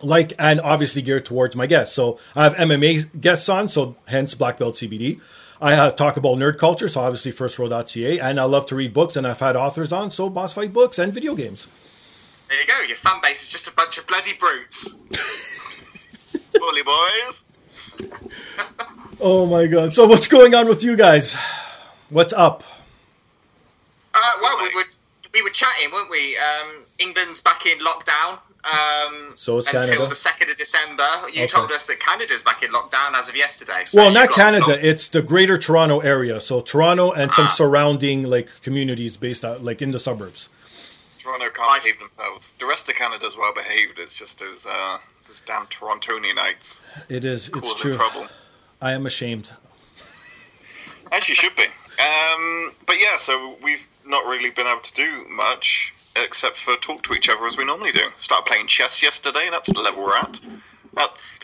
like and obviously geared towards my guests. So I have MMA guests on, so hence Black Belt CBD. I talk about nerd culture, so obviously firstrow.ca, and I love to read books, and I've had authors on, so Boss Fight Books and video games. There you go, your fan base is just a bunch of bloody brutes. Bully boys. Oh my god, so what's going on with you guys? What's up? Well, we were chatting, weren't we? England's back in lockdown, So until Canada. The 2nd of December. You told us that Canada's back in lockdown as of yesterday. So well, not Canada. It's the Greater Toronto area. So Toronto and some surrounding communities based out in the suburbs. Toronto can't behave themselves. The rest of Canada's well behaved. It's just those damn Torontonianites. It is. It's true. Trouble. I am ashamed. As you should be. But yeah, so we've not really been able to do much except for talk to each other as we normally do. Started playing chess yesterday. That's the level we're at.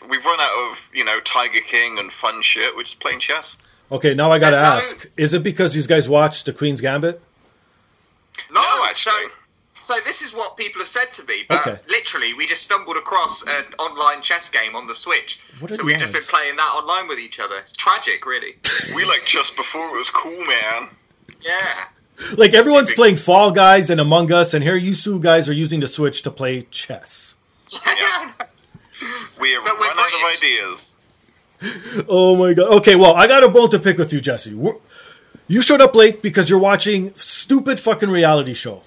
We've run out of, Tiger King and fun shit. We're just playing chess. Okay, now I got to ask. Is it because these guys watched The Queen's Gambit? No, actually. So this is what people have said to me, but literally we just stumbled across an online chess game on the Switch. So we've just been playing that online with each other. It's tragic, really. We chess before it was cool, man. Yeah. Everyone's playing Fall Guys and Among Us, and here you two guys are using the Switch to play chess. Yeah. We have run out of ideas. Oh, my God. Okay, well, I got a bone to pick with you, Jesse. You showed up late because you're watching stupid fucking reality show.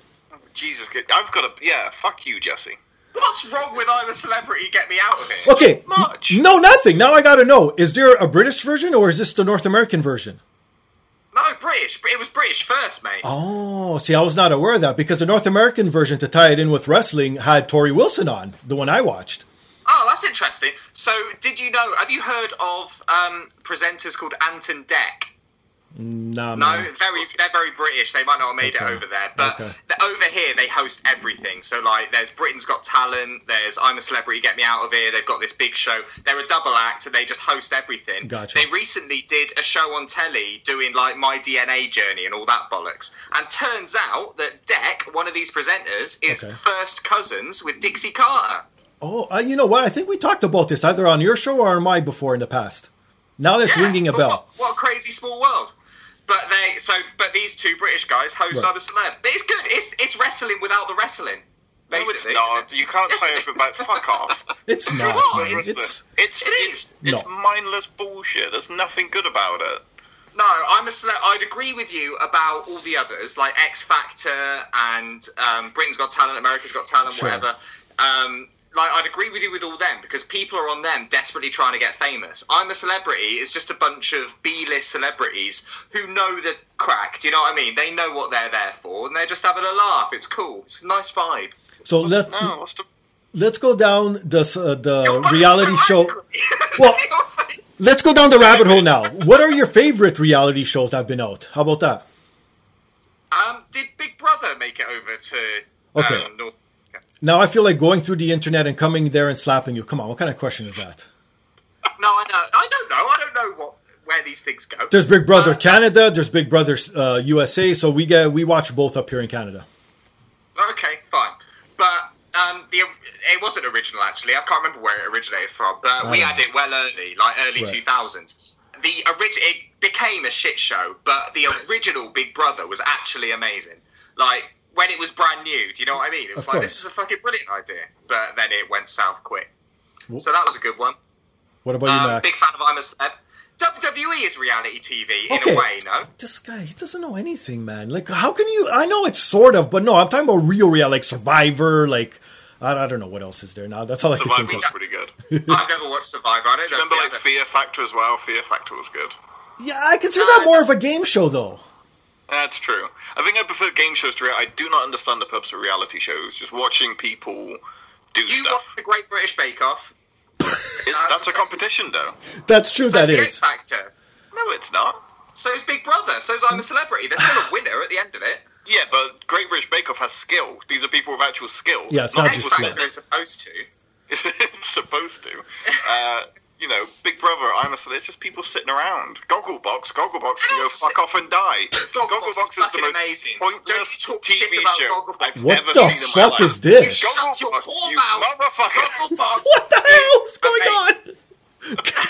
Jesus, I've got a... Yeah, fuck you, Jesse. What's wrong with I'm a Celebrity Get Me Out of Here? Okay. Much. No, nothing. Now I gotta know. Is there a British version or is this the North American version? No, British. It was British first, mate. Oh, see, I was not aware of that because the North American version, to tie it in with wrestling, had Tori Wilson on, the one I watched. Oh, that's interesting. So, did you know... Have you heard of presenters called Anton Deck? No, they're very British. They might not have made it over there, but over here they host everything. So there's Britain's Got Talent, there's I'm a Celebrity Get Me Out of Here. They've got this big show. They're a double act and they just host everything. Gotcha. They recently did a show on telly doing My DNA Journey and all that bollocks. And turns out that Deck, one of these presenters, is first cousins with Dixie Carter. Oh, you know what? I think we talked about this either on your show or on mine before in the past. Now that's ringing a bell. What a crazy small world. But these two British guys host I'm a Celeb. It's good. It's wrestling without the wrestling. Basically. No, it's not. You can't say it about fuck off. It's not. It's mindless bullshit. There's nothing good about it. No, I'm a Celeb. I'd agree with you about all the others, like X Factor and Britain's Got Talent, America's Got Talent, whatever. I'd agree with you with all them because people are on them desperately trying to get famous. I'm a Celebrity is just a bunch of B-list celebrities who know the crack. Do you know what I mean? They know what they're there for and they're just having a laugh. It's cool. It's a nice vibe. So let's go down the reality show. Well, let's go down the rabbit hole now. What are your favorite reality shows that have been out? How about that? Did Big Brother make it over to North? Now I feel like going through the internet and coming there and slapping you. Come on, what kind of question is that? No, I know. I don't know. I don't know where these things go. There's Big Brother Canada. There's Big Brother USA. So we watch both up here in Canada. Okay, fine. But it wasn't original actually. I can't remember where it originated from. But we had it well early, early 2000s. It became a shit show. But the original Big Brother was actually amazing. When it was brand new, do you know what I mean? It was this is a fucking brilliant idea. But then it went south quick. Well, so that was a good one. What about you, Max? Big fan of I'm a Celeb. WWE is reality TV in a way, no? This guy, he doesn't know anything, man. How can you... I know it's sort of, but no, I'm talking about reality, Survivor, I don't know what else is there now. That's all I can think of. Survivor was pretty good. I've never watched Survivor. I don't know. Remember, Fear Factor as well? Fear Factor was good. Yeah, I consider that more of a game show, though. That's true. I think I prefer game shows to reality. I do not understand the purpose of reality shows. Just watching people do stuff. You watched the Great British Bake Off. That's a competition, though. That's true, so that is. X Factor. No, it's not. So is Big Brother. So is I'm a Celebrity. There's still a winner at the end of it. Yeah, but Great British Bake Off has skill. These are people with actual skill. Yeah, it's not just X Factor is supposed to. It's supposed to. Big Brother, I'm a Celebrity, it's just people sitting around. Gogglebox, you go fuck off and die. Gogglebox is the most amazing. Pointless TV show I've ever seen in my life. What the fuck is this? Gogglebox, you motherfucker. What the hell is going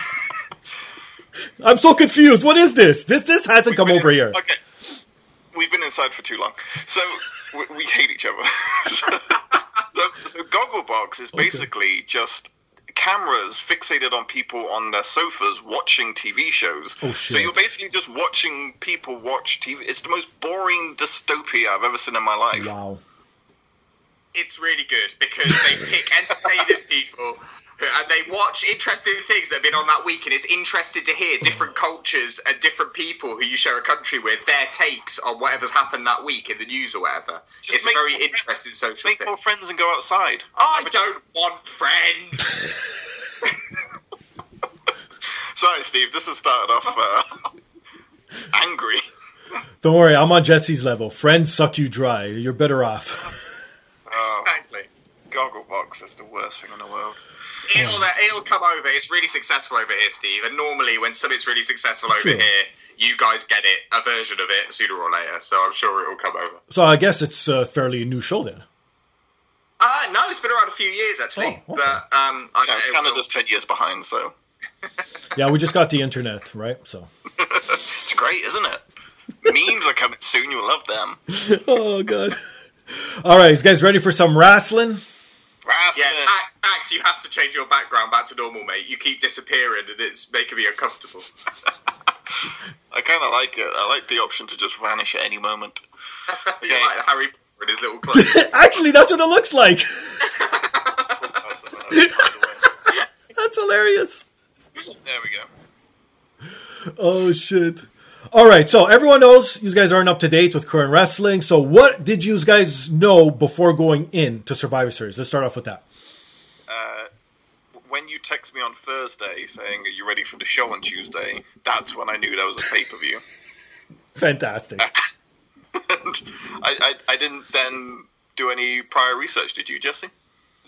on? I'm so confused. What is this? This hasn't come over here. Okay. We've been inside for too long. So, we hate each other. so Gogglebox is basically just... cameras fixated on people on their sofas watching TV shows. Oh, so you're basically just watching people watch TV. It's the most boring dystopia I've ever seen in my life. Wow. it's really good because they pick entertainers people and they watch interesting things that have been on that week, and it's interesting to hear different cultures and different people who you share a country with, their takes on whatever's happened that week in the news or whatever. Just it's a very interesting social thing. Make more friends and go outside. I don't want friends. Sorry, Steve, this has started off angry. Don't worry, I'm on Jesse's level. Friends suck you dry. You're better off. Exactly. Gogglebox is the worst thing in the world. It'll come over. It's really successful over here, Steve. And normally when something's really successful over here, you guys get it, a version of it, sooner or later. So I'm sure it'll come over. So I guess it's fairly a new show then. No, it's been around a few years, actually. Oh, okay. But I don't know, Canada's 10 years behind, so... Yeah, we just got the internet, right? So it's great, isn't it? Memes are coming soon. You'll love them. Oh, God. All right, you guys ready for some wrestling? Wrestling. Yeah, Max, you have to change your background back to normal, mate. You keep disappearing, and it's making me uncomfortable. I kind of like it. I like the option to just vanish at any moment. You're like Harry Potter in his little clothes. Actually, that's what it looks like. That's hilarious. There we go. Oh, shit. All right, so everyone knows you guys aren't up to date with current wrestling. So what did you guys know before going in to Survivor Series? Let's start off with that. When you text me on Thursday saying, are you ready for the show on Tuesday? That's when I knew there was a pay-per-view. Fantastic. I didn't then do any prior research, did you, Jesse?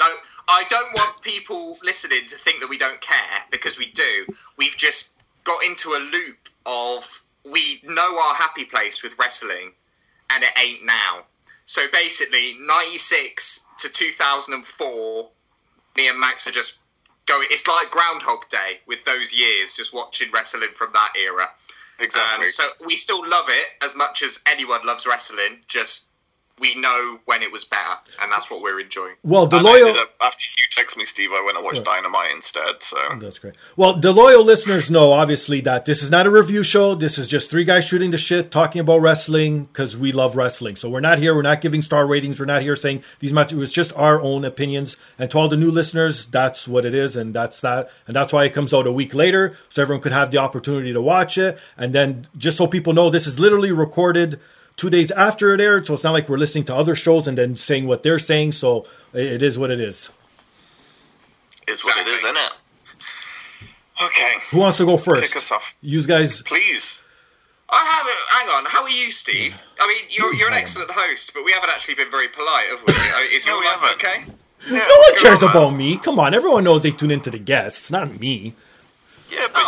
No, I don't want people listening to think that we don't care, because we do. We've just got into a loop of we know our happy place with wrestling, and it ain't now. So basically, 96 to 2004, me and Max are just going... It's like Groundhog Day with those years, just watching wrestling from that era. Exactly. So we still love it as much as anyone loves wrestling, just... We know when it was better, and that's what we're enjoying. Well, after you text me, Steve, I went and watched Dynamite instead. So that's great. Well, the loyal listeners know, obviously, that this is not a review show. This is just three guys shooting the shit, talking about wrestling, because we love wrestling. So we're not here. We're not giving star ratings. We're not here saying these matches. It was just our own opinions. And to all the new listeners, that's what it is, and that's that. And that's why it comes out a week later, so everyone could have the opportunity to watch it. And then just so people know, this is literally recorded 2 days after it aired, so it's not like we're listening to other shows and then saying what they're saying, so it is what it is. It's what it is, isn't it? Okay. Who wants to go first? Kick us off. You guys. Please. Hang on, how are you, Steve? I mean, you're an excellent host, but we haven't actually been very polite, have we? Is your life okay? Yeah, no one cares about me. Come on, everyone knows they tune into the guests. It's not me. Yeah, but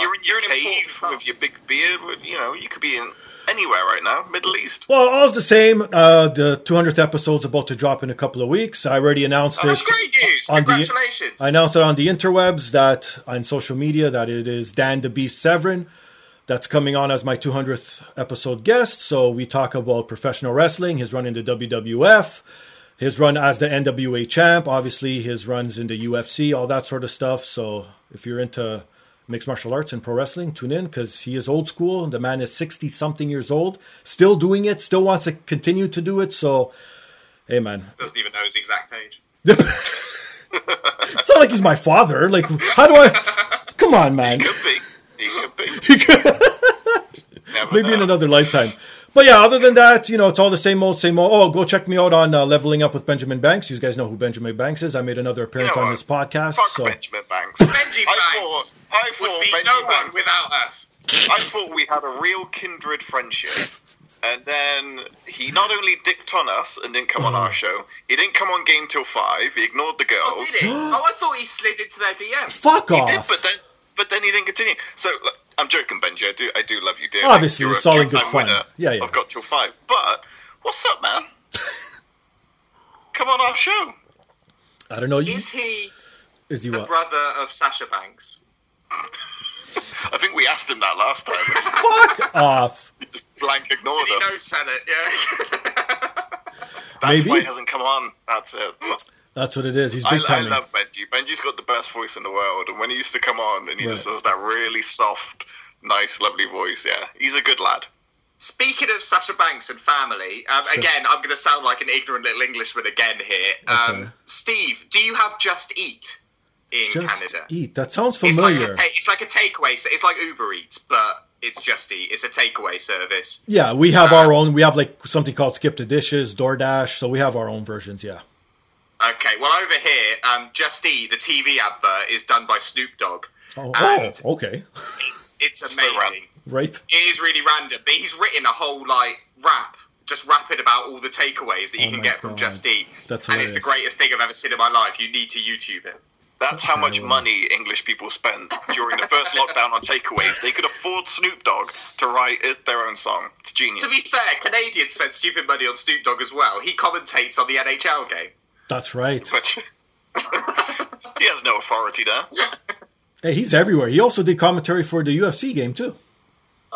you're in your cave with your big beard. You know, you could be in... anywhere right now, Middle East. Well, all's the same. The 200th episode's about to drop in a couple of weeks. I already announced it. That's great news. Congratulations. I announced it on the interwebs, that on social media, that it is Dan the Beast Severin that's coming on as my 200th episode guest. So we talk about professional wrestling, his run in the WWF, his run as the NWA champ, obviously his runs in the UFC, all that sort of stuff. So if you're into mixed martial arts and pro wrestling, tune in, because he is old school. The man is 60-something years old, still doing it, still wants to continue to do it. So, hey, man. Doesn't even know his exact age. It's not like he's my father. Like, how do I... Come on, man. He could be. Maybe in another lifetime. But yeah, other than that, you know, it's all the same old, same old. Oh, go check me out on Leveling Up with Benjamin Banks. You guys know who Benjamin Banks is. I made another appearance on this podcast. Fuck so. Benjamin Banks. I thought Benji Banks would be no one without us. I thought we had a real kindred friendship. And then he not only dicked on us and didn't come on our show, he didn't come on Game Till Five, he ignored the girls. Oh, did he? I thought he slid into their DMs. Fuck off. He did, but then he didn't continue. So... Look, I'm joking, Benji. I do love you, dearly. Obviously, you're it's all in good fun. Yeah. I've got Till Five. But what's up, man? Come on our show. I don't know. Is he the brother of Sasha Banks? I think we asked him that last time. Fuck off. Just blank ignored us. He knows Senate, yeah. That's why he hasn't come on. That's it. That's what it is. He's big time. I love Benji. Benji's got the best voice in the world. And when he used to come on and he just has that really soft, nice, lovely voice, yeah. He's a good lad. Speaking of Sasha Banks and family, sure. Again, I'm going to sound like an ignorant little Englishman again here. Okay. Steve, do you have Just Eat in Canada? Eat. That sounds familiar. It's like a takeaway. So it's like Uber Eats, but it's Just Eat. It's a takeaway service. Yeah, we have our own. We have like something called Skip the Dishes, DoorDash. So we have our own versions. Yeah. Okay. Well, over here, Just Eat, the TV advert, is done by Snoop Dogg. Oh, okay. It's amazing. Right. It is really random, but he's written a whole like rap, just rapping about all the takeaways that you can get from Just Eat. That's hilarious. And it's the greatest thing I've ever seen in my life. You need to YouTube it. That's how much money English people spent during the first lockdown on takeaways. They could afford Snoop Dogg to write their own song. It's genius. To be fair, Canadians spent stupid money on Snoop Dogg as well. He commentates on the NHL game. That's right. Which, he has no authority there. Hey, he's everywhere. He also did commentary for the UFC game too.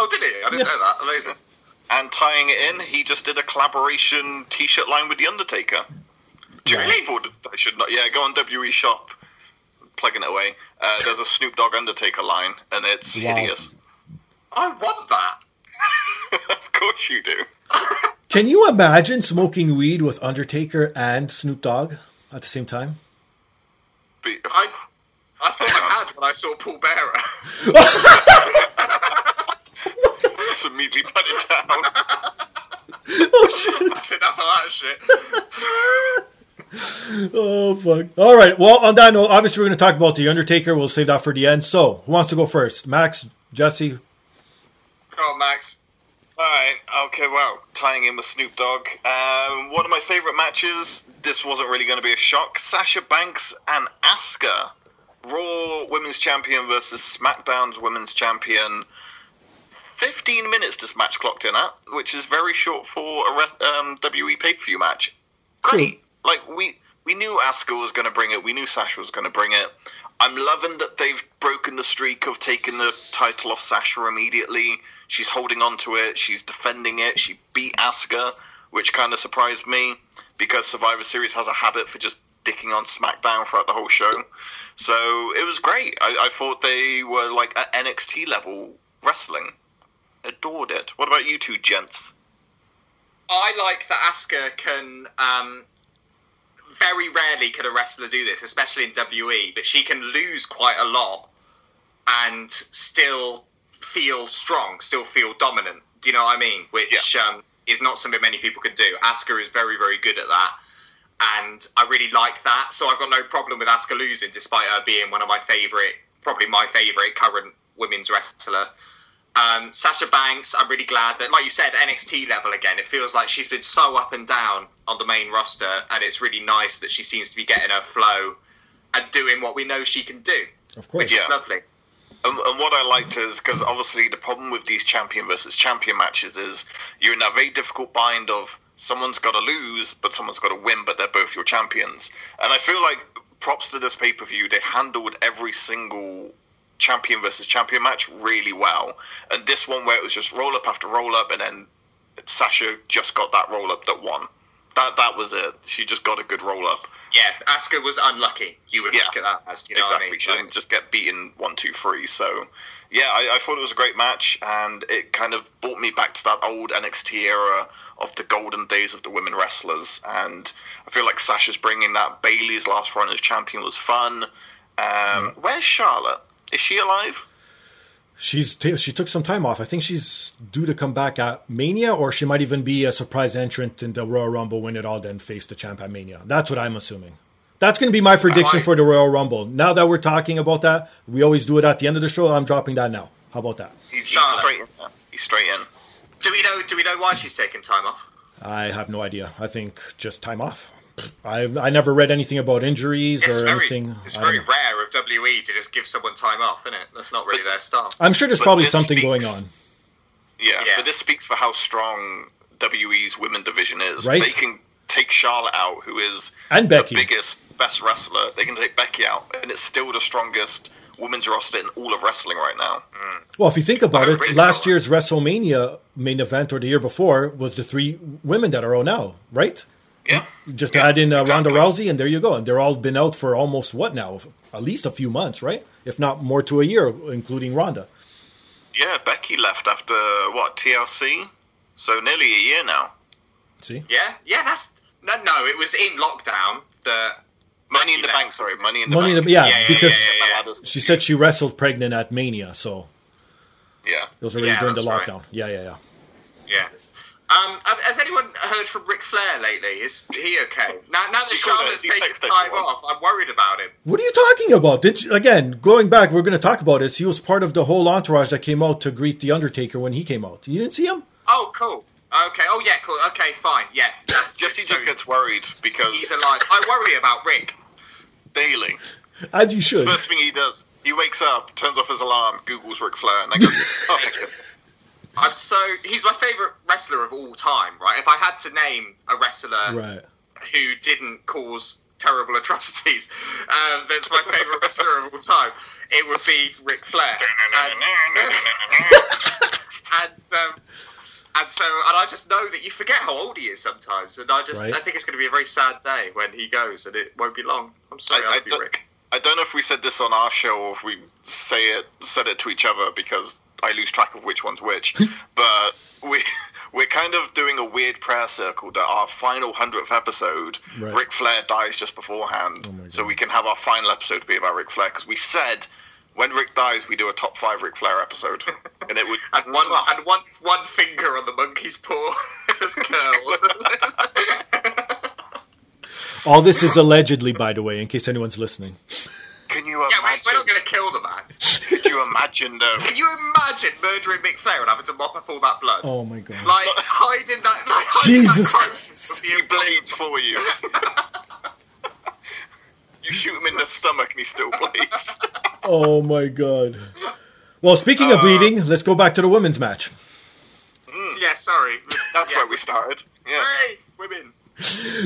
Oh, did he? I didn't know that. Amazing. And tying it in, he just did a collaboration T-shirt line with The Undertaker. Yeah, go on WWE Shop. Plugging it away. There's a Snoop Dogg Undertaker line, and it's hideous. I want that. Of course you do. Can you imagine smoking weed with Undertaker and Snoop Dogg at the same time? I thought I had when I saw Paul Bearer. Just immediately put it down. Oh shit! That's enough of that shit. Oh fuck! All right. Well, on that note, obviously we're going to talk about the Undertaker. We'll save that for the end. So, who wants to go first? Max, Jesse. Oh, Max. All right. Okay. Well, tying in with Snoop Dogg. One of my favorite matches. This wasn't really going to be a shock. Sasha Banks and Asuka, Raw Women's Champion versus SmackDown's Women's Champion. 15 minutes this match clocked in at, which is very short for a WWE pay-per-view match. Great. Like, we knew Asuka was going to bring it. We knew Sasha was going to bring it. I'm loving that they've broken the streak of taking the title off Sasha immediately. She's holding on to it. She's defending it. She beat Asuka, which kind of surprised me because Survivor Series has a habit for just dicking on SmackDown throughout the whole show. So it was great. I thought they were, like, at NXT level wrestling. Adored it. What about you two gents? I like that Asuka can, very rarely can a wrestler do this, especially in WWE, but she can lose quite a lot and still feel strong, still feel dominant. Do you know what I mean? Which is not something many people can do. Asuka is very, very good at that. And I really like that. So I've got no problem with Asuka losing, despite her being one of my favourite, probably my favourite current women's wrestler. Sasha Banks, I'm really glad that, like you said, NXT level again, it feels like she's been so up and down on the main roster, and it's really nice that she seems to be getting her flow and doing what we know she can do, of course, which is lovely. And what I liked is, because obviously the problem with these champion versus champion matches is you're in a very difficult bind of someone's got to lose, but someone's got to win, but they're both your champions. And I feel like, props to this pay-per-view, they handled every single champion versus champion match really well, and this one where it was just roll up after roll up, and then Sasha just got that roll up that won. That was it. She just got a good roll up. Yeah, Asuka was unlucky. You would look at that as she didn't just get beaten 1, 2, 3. So yeah, I thought it was a great match, and it kind of brought me back to that old NXT era of the golden days of the women wrestlers, and I feel like Sasha's bringing that. Bayley's last run as champion was fun. Where's Charlotte? Is she alive? She took some time off. I think she's due to come back at Mania, or she might even be a surprise entrant in the Royal Rumble when it all then faced the champ at Mania. That's what I'm assuming. That's going to be my prediction for the Royal Rumble. Now that we're talking about that, we always do it at the end of the show. I'm dropping that now. How about that? He's straight in. Do we know why she's taking time off? I have no idea. I think just time off. I never read anything about injuries anything. It's very rare of WWE to just give someone time off, isn't it? That's not really their style. I'm sure there's probably something going on. Yeah, but this speaks for how strong WWE's women division is. Right? They can take Charlotte out, who is the biggest, best wrestler. They can take Becky out, and it's still the strongest women's roster in all of wrestling right now. Well, if you think about it, last year's WrestleMania main event, or the year before, was the 3 women that are on now, right? Yeah. Just add in Ronda Rousey, and there you go. And they're all been out for almost what now? At least a few months, right? If not more to a year, including Ronda. Yeah, Becky left after, what, TLC? So nearly a year now. See? Yeah, yeah. That's no, no. It was in lockdown that Money in the Bank. Sorry, Money in the Bank. Yeah, because she said she wrestled pregnant at Mania, so yeah, it was already during the lockdown. Right. Yeah. Has anyone heard from Ric Flair lately? Is he okay? Now that Charlotte's taken time off, I'm worried about him. What are you talking about? Again, going back, we're going to talk about this. He was part of the whole entourage that came out to greet The Undertaker when he came out. You didn't see him? Oh, cool. Okay. Oh, yeah, cool. Okay, fine. Yeah. Jesse just gets worried because... he's alive. I worry about Rick. Daily. As you should. First thing he does, he wakes up, turns off his alarm, Googles Ric Flair, and then goes, oh, he's my favourite wrestler of all time, right? If I had to name a wrestler who didn't cause terrible atrocities, that's my favourite wrestler of all time, it would be Ric Flair. And I just know that you forget how old he is sometimes, and I think it's going to be a very sad day when he goes, and it won't be long. I'm sorry, Rick. I don't know if we said this on our show or if we said it to each other, because I lose track of which one's which, but we're kind of doing a weird prayer circle that our final 100th episode, Ric Flair dies just beforehand, so we can have our final episode be about Ric Flair, because we said when Rick dies we do a top 5 Ric Flair episode, and it would and one finger on the monkey's paw just curls. All this is allegedly, by the way, in case anyone's listening. Can you imagine? Yeah, we're not going to kill the man. Could you imagine, though? Can you imagine murdering Ric Flair and having to mop up all that blood? Oh, my God. Like, hiding that... like, Jesus Christ. He bleeds for you. You shoot him in the stomach and he still bleeds. Oh, my God. Well, speaking of bleeding, let's go back to the women's match. Yeah, sorry. That's where we started. Yeah. Hooray, women.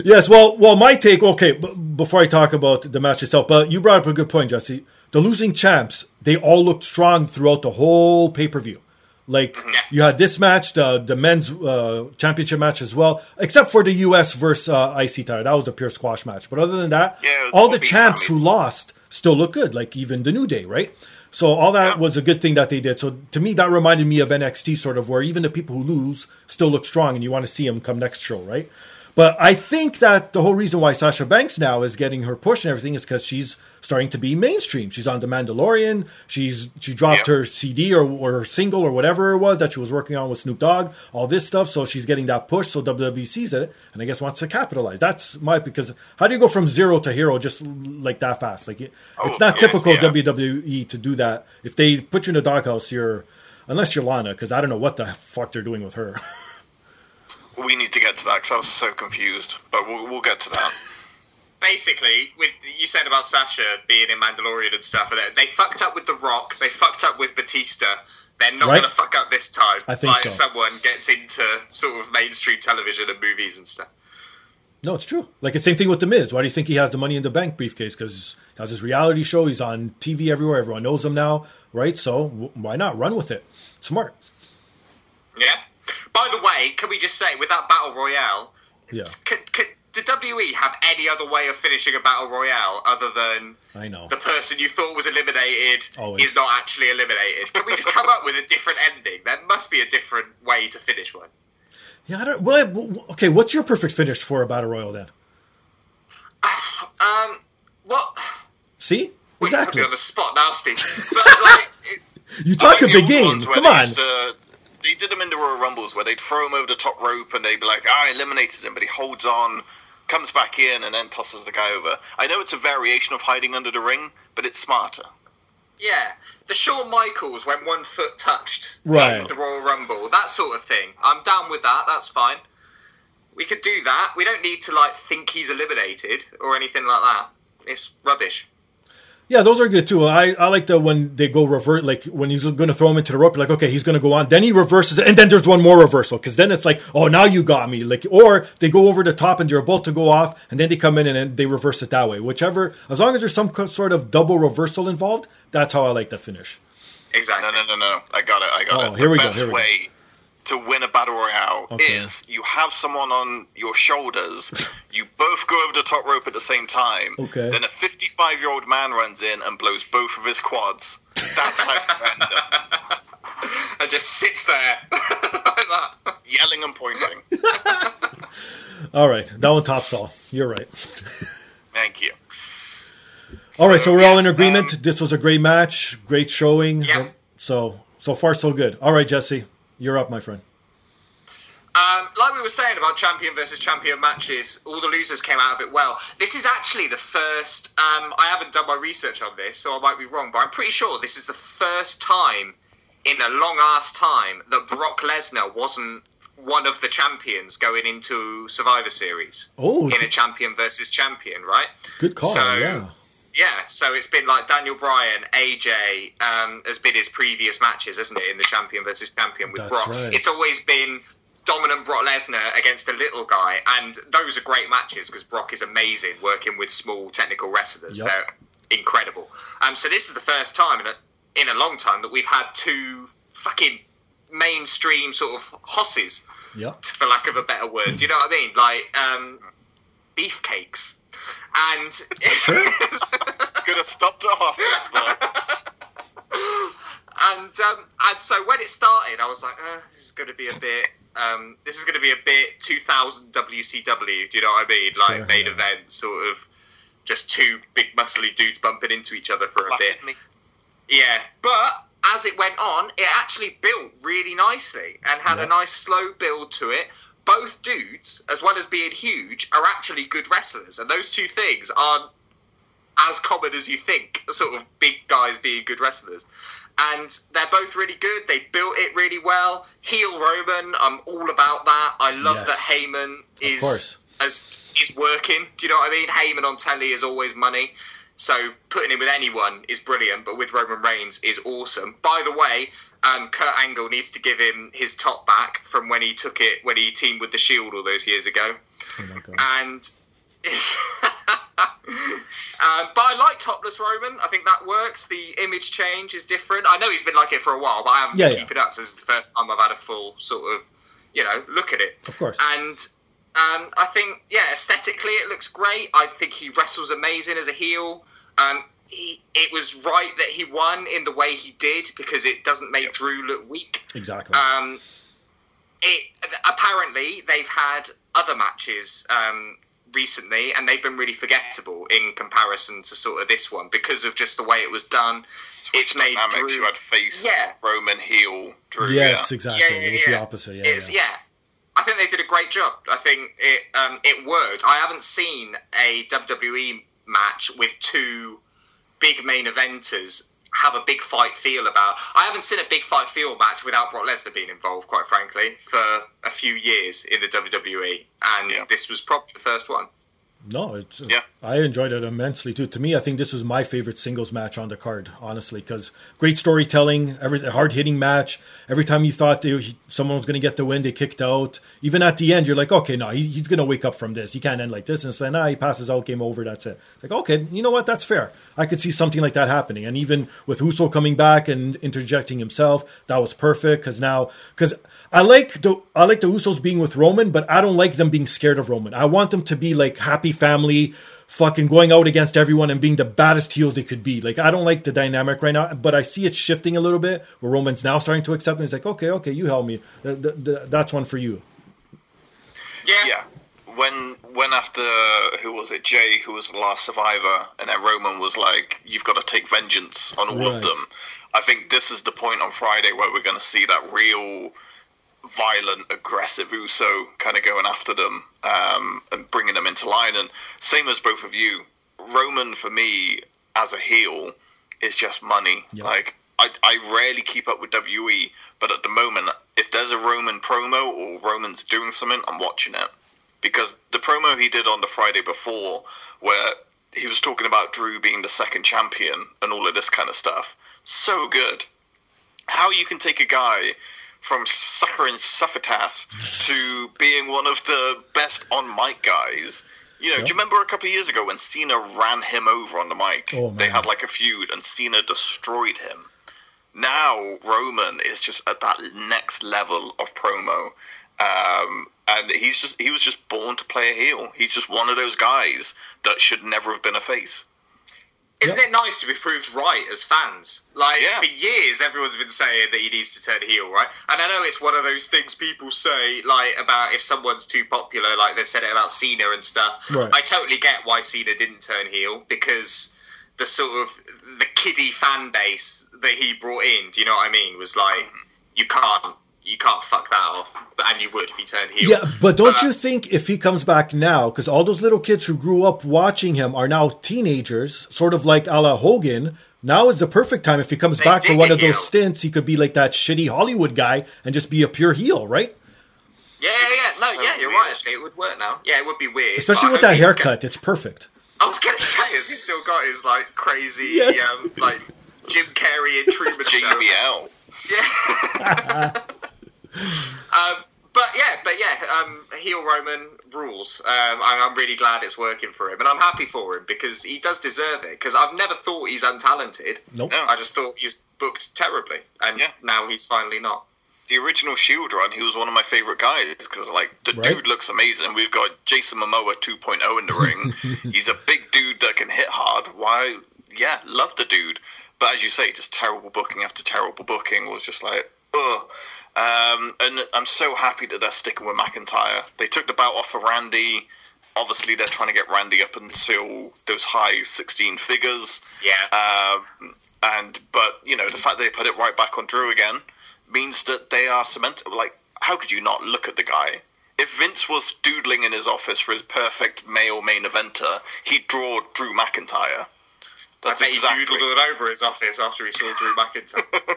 Yes, well, my take, okay, before I talk about the match itself, but you brought up a good point, Jesse. The losing champs, they all looked strong throughout the whole pay-per-view. Like, you had this match, the men's championship match as well, except for the U.S. versus IC title. That was a pure squash match. But other than that, all the champs who lost still look good, like even the New Day, right? So all that was a good thing that they did. So to me, that reminded me of NXT, sort of, where even the people who lose still look strong, and you want to see them come next show, right? But I think that the whole reason why Sasha Banks now is getting her push and everything is because she's starting to be mainstream. She's on The Mandalorian. She dropped her CD or her single or whatever it was that she was working on with Snoop Dogg, all this stuff. So she's getting that push. So WWE sees it and I guess wants to capitalize. That's my, because how do you go from zero to hero just like that fast? Like it's not typical WWE to do that. If they put you in a doghouse, unless you're Lana, because I don't know what the fuck they're doing with her. We need to get to that because I was so confused, but we'll get to that. Basically, you said about Sasha being in Mandalorian and stuff, and they fucked up with The Rock, they fucked up with Batista. They're not going to fuck up this time. I think so. Someone gets into sort of mainstream television and movies and stuff. No, it's true. Like the same thing with The Miz. Why do you think he has the Money in the Bank briefcase? Because he has his reality show. He's on TV everywhere. Everyone knows him now, right? So why not run with it? Smart. Yeah. By the way, can we just say, with that Battle Royale, did WWE have any other way of finishing a Battle Royale other than the person you thought was eliminated is not actually eliminated? Can we just come up with a different ending? There must be a different way to finish one. Yeah, okay, what's your perfect finish for a Battle Royale then? What? See? Well, exactly. You put me on the spot now, Steve. You talk a big game. Come on. They did them in the Royal Rumbles where they'd throw him over the top rope and they'd be like, I eliminated him, but he holds on, comes back in, and then tosses the guy over. I know it's a variation of hiding under the ring, but it's smarter. Yeah. The Shawn Michaels, when one foot touched the Royal Rumble, that sort of thing. I'm down with that. That's fine. We could do that. We don't need to, think he's eliminated or anything like that. It's rubbish. Yeah, those are good too. I like the when they go revert, like when he's going to throw him into the rope, you're like, okay, he's going to go on. Then he reverses it, and then there's one more reversal because then it's like, oh, now you got me. Like, or they go over the top and they're about to go off, and then they come in and they reverse it that way. Whichever, as long as there's some sort of double reversal involved, that's how I like the finish. Exactly. No. I got it. Oh, here we go. Way to win a Battle Royale is you have someone on your shoulders, you both go over the top rope at the same time, then a 55-year-old man runs in and blows both of his quads. That's how you end up. And just sits there like that. yelling and pointing. All right. That one tops all. You're right. Thank you. All right. So we're all in agreement. This was a great match. Great showing. Yeah. So far, so good. All right, Jesse. You're up, my friend. Like we were saying about champion versus champion matches, all the losers came out of it well. This is actually the first, I haven't done my research on this, so I might be wrong, but I'm pretty sure this is the first time in a long-ass time that Brock Lesnar wasn't one of the champions going into Survivor Series in a champion versus champion, right? Good call, Yeah, so it's been like Daniel Bryan, AJ, has been his previous matches, hasn't it, in the champion versus champion with Brock. Right. It's always been dominant Brock Lesnar against a little guy, and those are great matches because Brock is amazing working with small technical wrestlers. Yep. They're incredible. So this is the first time in a long time that we've had two fucking mainstream sort of hosses, for lack of a better word. Do you know what I mean? Like beefcakes. And could have stopped the hosses, but and so when it started, I was like, this is going to be a bit. This is going to be a bit 2000 WCW, do you know what I mean? Like main event, sort of just two big muscly dudes bumping into each other for a bit. Yeah, but as it went on, it actually built really nicely and had a nice slow build to it. Both dudes, as well as being huge, are actually good wrestlers, and those two things aren't as common as you think, sort of big guys being good wrestlers. And they're both really good. They built it really well. Heel Roman, I'm all about that. I love that Heyman is working. Do you know what I mean? Heyman on telly is always money. So putting him with anyone is brilliant, but with Roman Reigns is awesome. By the way, Kurt Angle needs to give him his top back from when he took it, when he teamed with The Shield all those years ago. Oh my God. And but I like topless Roman. I think that works. The image change is different. I know he's been like it for a while, but I haven't been keeping up. So this is the first time I've had a full sort of, look at it. Of course. And I think, aesthetically it looks great. I think he wrestles amazing as a heel. It was right that he won in the way he did because it doesn't make Drew look weak. Exactly. Apparently, they've had other matches recently, and they've been really forgettable in comparison to sort of this one because of just the way it was done. It's made Drew, you had face Roman heel Drew. Yes, exactly. It's the opposite. I think they did a great job. I think it worked. I haven't seen a WWE match with two big main eventers have a big fight feel about. I haven't seen a big fight feel match without Brock Lesnar being involved, quite frankly, for a few years in the WWE, and this was probably the first one. No, I enjoyed it immensely too. To me, I think this was my favorite singles match on the card, honestly, because great storytelling, hard-hitting match. Every time you thought someone was going to get the win, they kicked out. Even at the end, you're like, okay, no, he's going to wake up from this. He can't end like this. And say, he passes out, game over, that's it. Like, okay, you know what? That's fair. I could see something like that happening. And even with Uso coming back and interjecting himself, that was perfect because I like the Usos being with Roman, but I don't like them being scared of Roman. I want them to be like happy family, fucking going out against everyone and being the baddest heels they could be. Like, I don't like the dynamic right now, but I see it shifting a little bit where Roman's now starting to accept him. He's like, okay, you help me. That's one for you. Yeah. When after, who was it, Jay, who was the last survivor, and then Roman was like, you've got to take vengeance on all of them. I think this is the point on Friday where we're going to see that real violent, aggressive Uso kind of going after them and bringing them into line. And same as both of you, Roman for me as a heel is just money. Yep. Like I rarely keep up with WWE, but at the moment, if there's a Roman promo or Roman's doing something, I'm watching it, because the promo he did on the Friday before, where he was talking about Drew being the second champion and all of this kind of stuff, so good. How you can take a guy from suckering Suffertas to being one of the best on mic guys. Do you remember a couple of years ago when Cena ran him over on the mic? Oh, they had like a feud and Cena destroyed him. Now Roman is just at that next level of promo. And he was just born to play a heel. He's just one of those guys that should never have been a face. Isn't it nice to be proved right as fans? Like, for years, everyone's been saying that he needs to turn heel, right? And I know it's one of those things people say, like, about if someone's too popular, like they've said it about Cena and stuff. Right. I totally get why Cena didn't turn heel, because the sort of, the kiddie fan base that he brought in, do you know what I mean, was like, you can't fuck that off. And you would if he turned heel. Yeah, but don't you think if he comes back now, because all those little kids who grew up watching him are now teenagers, sort of like a la Hogan, now is the perfect time if he comes back for one of those stints, he could be like that shitty Hollywood guy and just be a pure heel, right? Yeah. No, you're right, actually. It would work now. Yeah, it would be weird. Especially with that haircut. It's perfect. I was going to say, has he still got his, like, crazy, like, Jim Carrey and Truman JBL? Yeah. Heel Roman rules. I'm really glad it's working for him, and I'm happy for him because he does deserve it. Because I've never thought he's untalented. Nope. No, I just thought he's booked terribly, and now he's finally not. The original Shield run, he was one of my favorite guys because, like, the dude looks amazing. We've got Jason Momoa 2.0 in the ring. He's a big dude that can hit hard. Why? Yeah, love the dude. But as you say, just terrible booking after terrible booking was just like, ugh. And I'm so happy that they're sticking with McIntyre. They took the belt off of Randy. Obviously, they're trying to get Randy up until those high 16 figures. Yeah. But you know, the fact they put it right back on Drew again means that they are cemented. Like, how could you not look at the guy? If Vince was doodling in his office for his perfect male main eventer, he'd draw Drew McIntyre. I bet he doodled it over his office after he saw Drew McIntyre.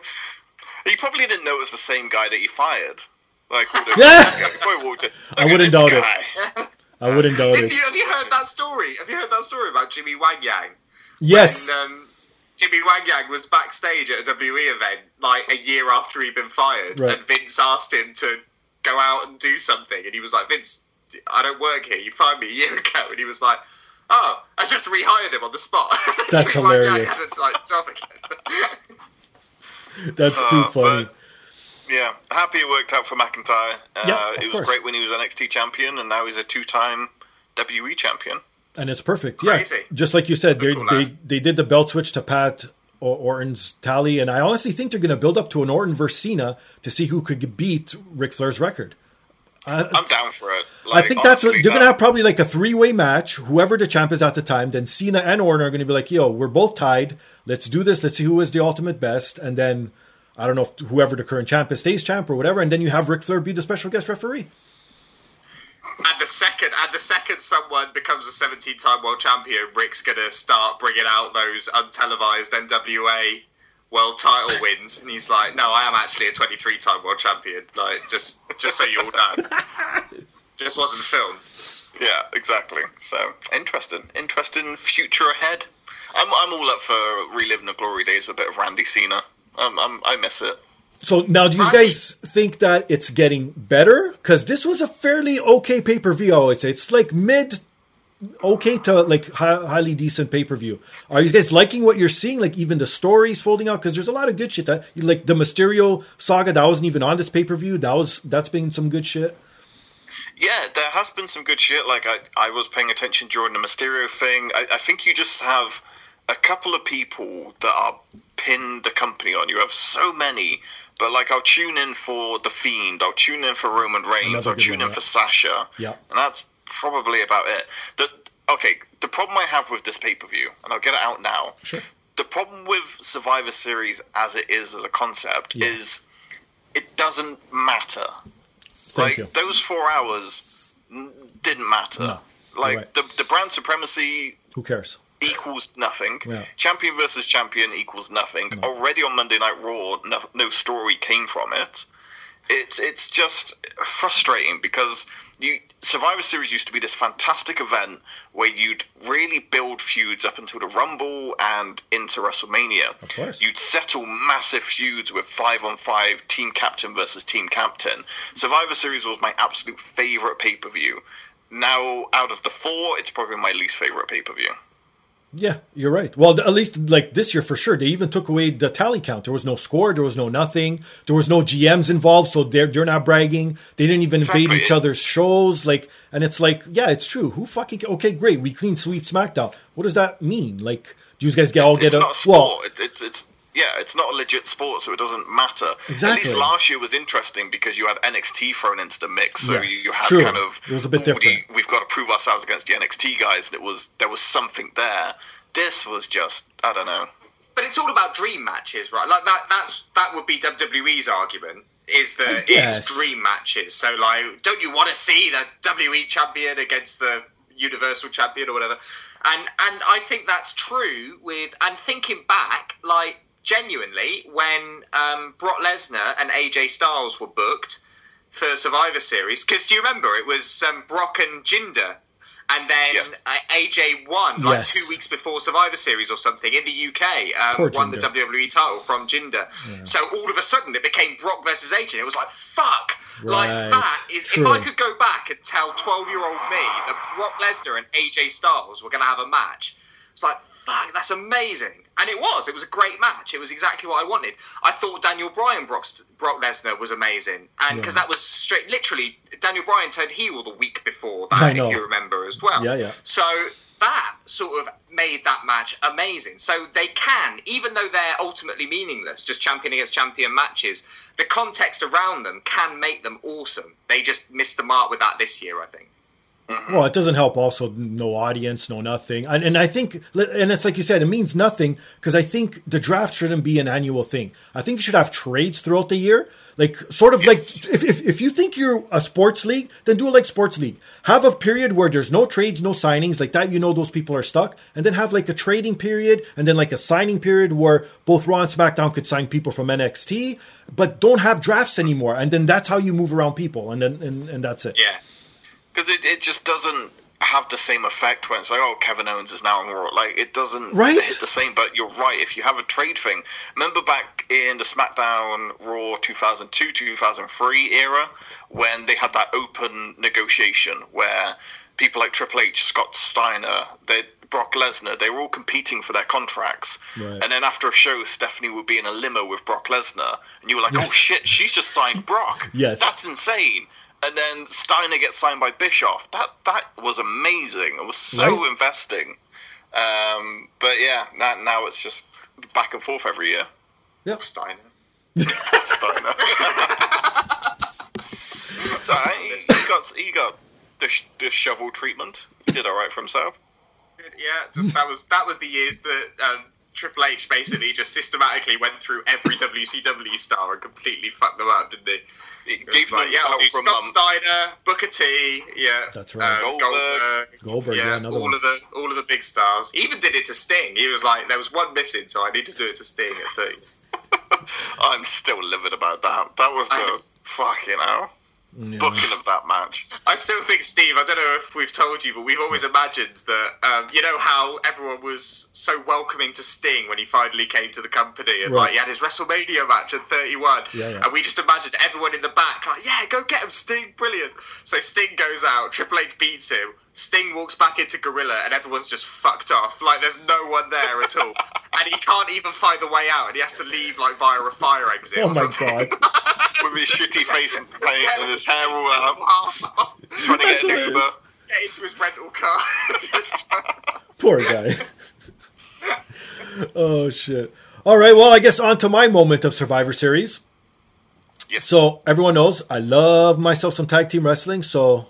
He probably didn't know it was the same guy that he fired. Like, I wouldn't doubt it. I wouldn't doubt it. Have you heard that story? Have you heard that story about Jimmy Wang Yang? Yes. When, Jimmy Wang Yang was backstage at a WWE event like a year after he'd been fired, and Vince asked him to go out and do something, and he was like, "Vince, I don't work here. You fired me a year ago," and he was like, "Oh, I just rehired him on the spot." That's hilarious. That's too funny. Yeah, happy it worked out for McIntyre. It was great when he was NXT champion, and now he's a two-time WWE champion. And it's perfect. Crazy. Yeah, just like you said, they did the belt switch to Pat Orton's tally, and I honestly think they're going to build up to an Orton versus Cena to see who could beat Ric Flair's record. I'm down for it. Like, I think that's what they're going to have, probably like a three-way match. Whoever the champ is at the time, then Cena and Orton are going to be like, "Yo, we're both tied. Let's do this. Let's see who is the ultimate best." And then I don't know if whoever the current champ is stays champ or whatever. And then you have Ric Flair be the special guest referee. And the second someone becomes a 17-time world champion, Rick's going to start bringing out those untelevised NWA world title wins, and he's like, "No, I am actually a 23-time world champion. Like, just so you all know, just wasn't filmed." Yeah, exactly. So interesting future ahead. I'm all up for reliving the glory days with a bit of Randy Cena. I miss it. So now, do you guys think that it's getting better? Because this was a fairly okay pay per view. I would say it's like mid. Okay to like highly decent pay-per-view. Are you guys liking what you're seeing? Like, even the stories folding out, because there's a lot of good shit that, like, the Mysterio saga that wasn't even on this pay-per-view. That's been some good shit. Yeah, there has been some good shit. Like, I was paying attention during the Mysterio thing. I think you just have a couple of people that are pinned the company on. You have so many. But, like, I'll tune in for The Fiend. I'll tune in for Roman Reigns. I'll tune in for Sasha. Yeah, and that's probably about it. The problem I have with this pay-per-view, and I'll get it out now. Sure. The problem with Survivor Series as it is as a concept is it doesn't matter. Those 4 hours didn't matter. No. Like, right. the brand supremacy... Who cares? Equals nothing. Yeah. Champion versus champion equals nothing. No. Already on Monday Night Raw, no story came from it. It's just frustrating because Survivor Series used to be this fantastic event where you'd really build feuds up until the Rumble and into WrestleMania. Of course. You'd settle massive feuds with 5-on-5 team captain versus team captain. Survivor Series was my absolute favorite pay-per-view. Now, out of the 4, it's probably my least favorite pay-per-view. Yeah, you're right. Well, at least like this year for sure, they even took away the tally count. There was no score. There was no nothing. There was no GMs involved, so they're not bragging. They didn't even invade each other's shows. Like, and it's like, yeah, it's true. Who fucking... Okay, great. We clean sweep SmackDown. What does that mean? Like, Do you guys get not a sport. Well, it's not a legit sport, so it doesn't matter. Exactly. At least last year was interesting because you had NXT thrown into the mix, so yes, you had kind of it was a bit different. We've got to prove ourselves against the NXT guys, and there was something there. This was just, I don't know. But it's all about dream matches, right? Like that would be WWE's argument. Is that it's dream matches? So, like, don't you want to see the WWE champion against the Universal champion or whatever? And I think that's true. And thinking back, like, genuinely, when Brock Lesnar and AJ Styles were booked for Survivor Series, because do you remember it was Brock and Jinder, and then AJ won 2 weeks before Survivor Series or something in the UK, won the WWE title from Jinder. Yeah. So all of a sudden it became Brock versus AJ. It was like, fuck. Right. Like that is, true. If I could go back and tell 12-year-old me that Brock Lesnar and AJ Styles were going to have a match, it's like, fuck, that's amazing. And it was. It was a great match. It was exactly what I wanted. I thought Daniel Bryan, Brock Lesnar was amazing. And because that was straight, literally, Daniel Bryan turned heel the week before that, if you remember as well. Yeah, yeah. So that sort of made that match amazing. So they can, even though they're ultimately meaningless, just champion against champion matches, the context around them can make them awesome. They just missed the mark with that this year, I think. Well, it doesn't help also, no audience, no nothing. And I think, and it's like you said, it means nothing because I think the draft shouldn't be an annual thing. I think you should have trades throughout the year. Like, sort of like, if you think you're a sports league, then do it like sports league. Have a period where there's no trades, no signings, like that, you know those people are stuck. And then have like a trading period and then like a signing period where both Raw and SmackDown could sign people from NXT, but don't have drafts anymore. And then that's how you move around people. And then, and that's it. Yeah. Because it just doesn't have the same effect when it's like, oh, Kevin Owens is now on Raw. Like, it doesn't hit the same, but you're right. If you have a trade thing, remember back in the SmackDown Raw 2002-2003 era when they had that open negotiation where people like Triple H, Scott Steiner, Brock Lesnar, they were all competing for their contracts. Right. And then after a show, Stephanie would be in a limo with Brock Lesnar. And you were like, oh, shit, she's just signed Brock. Yes. That's insane. And then Steiner gets signed by Bischoff. That was amazing. It was so investing. But yeah, now it's just back and forth every year. Yep. Steiner. So he got the shovel treatment. He did all right for himself. Yeah, that was the years that Triple H basically just systematically went through every WCW star and completely fucked them up, didn't he? It gave them Scott Steiner, Booker T, that's right. Goldberg, all of the big stars. He even did it to Sting. He was like, there was one missing, so I need to do it to Sting at 30. I'm still livid about that. That was fucking hell. Yeah. Booking of that match. I still think, Steve, I don't know if we've told you, but we've always imagined that, you know how everyone was so welcoming to Sting when he finally came to the company and like he had his WrestleMania match at 31 and we just imagined everyone in the back like, yeah, go get him, Sting, brilliant. So Sting goes out, Triple H beats him, Sting walks back into Gorilla and everyone's just fucked off. Like, there's no one there at all. And he can't even find the way out and he has to leave, like, via a fire exit. Oh, my God. With his shitty face paint and his hair all up. Trying to get an Uber. Get into his rental car. Poor guy. Oh, shit. All right, well, I guess on to my moment of Survivor Series. Yes. So, everyone knows I love myself some tag team wrestling, so...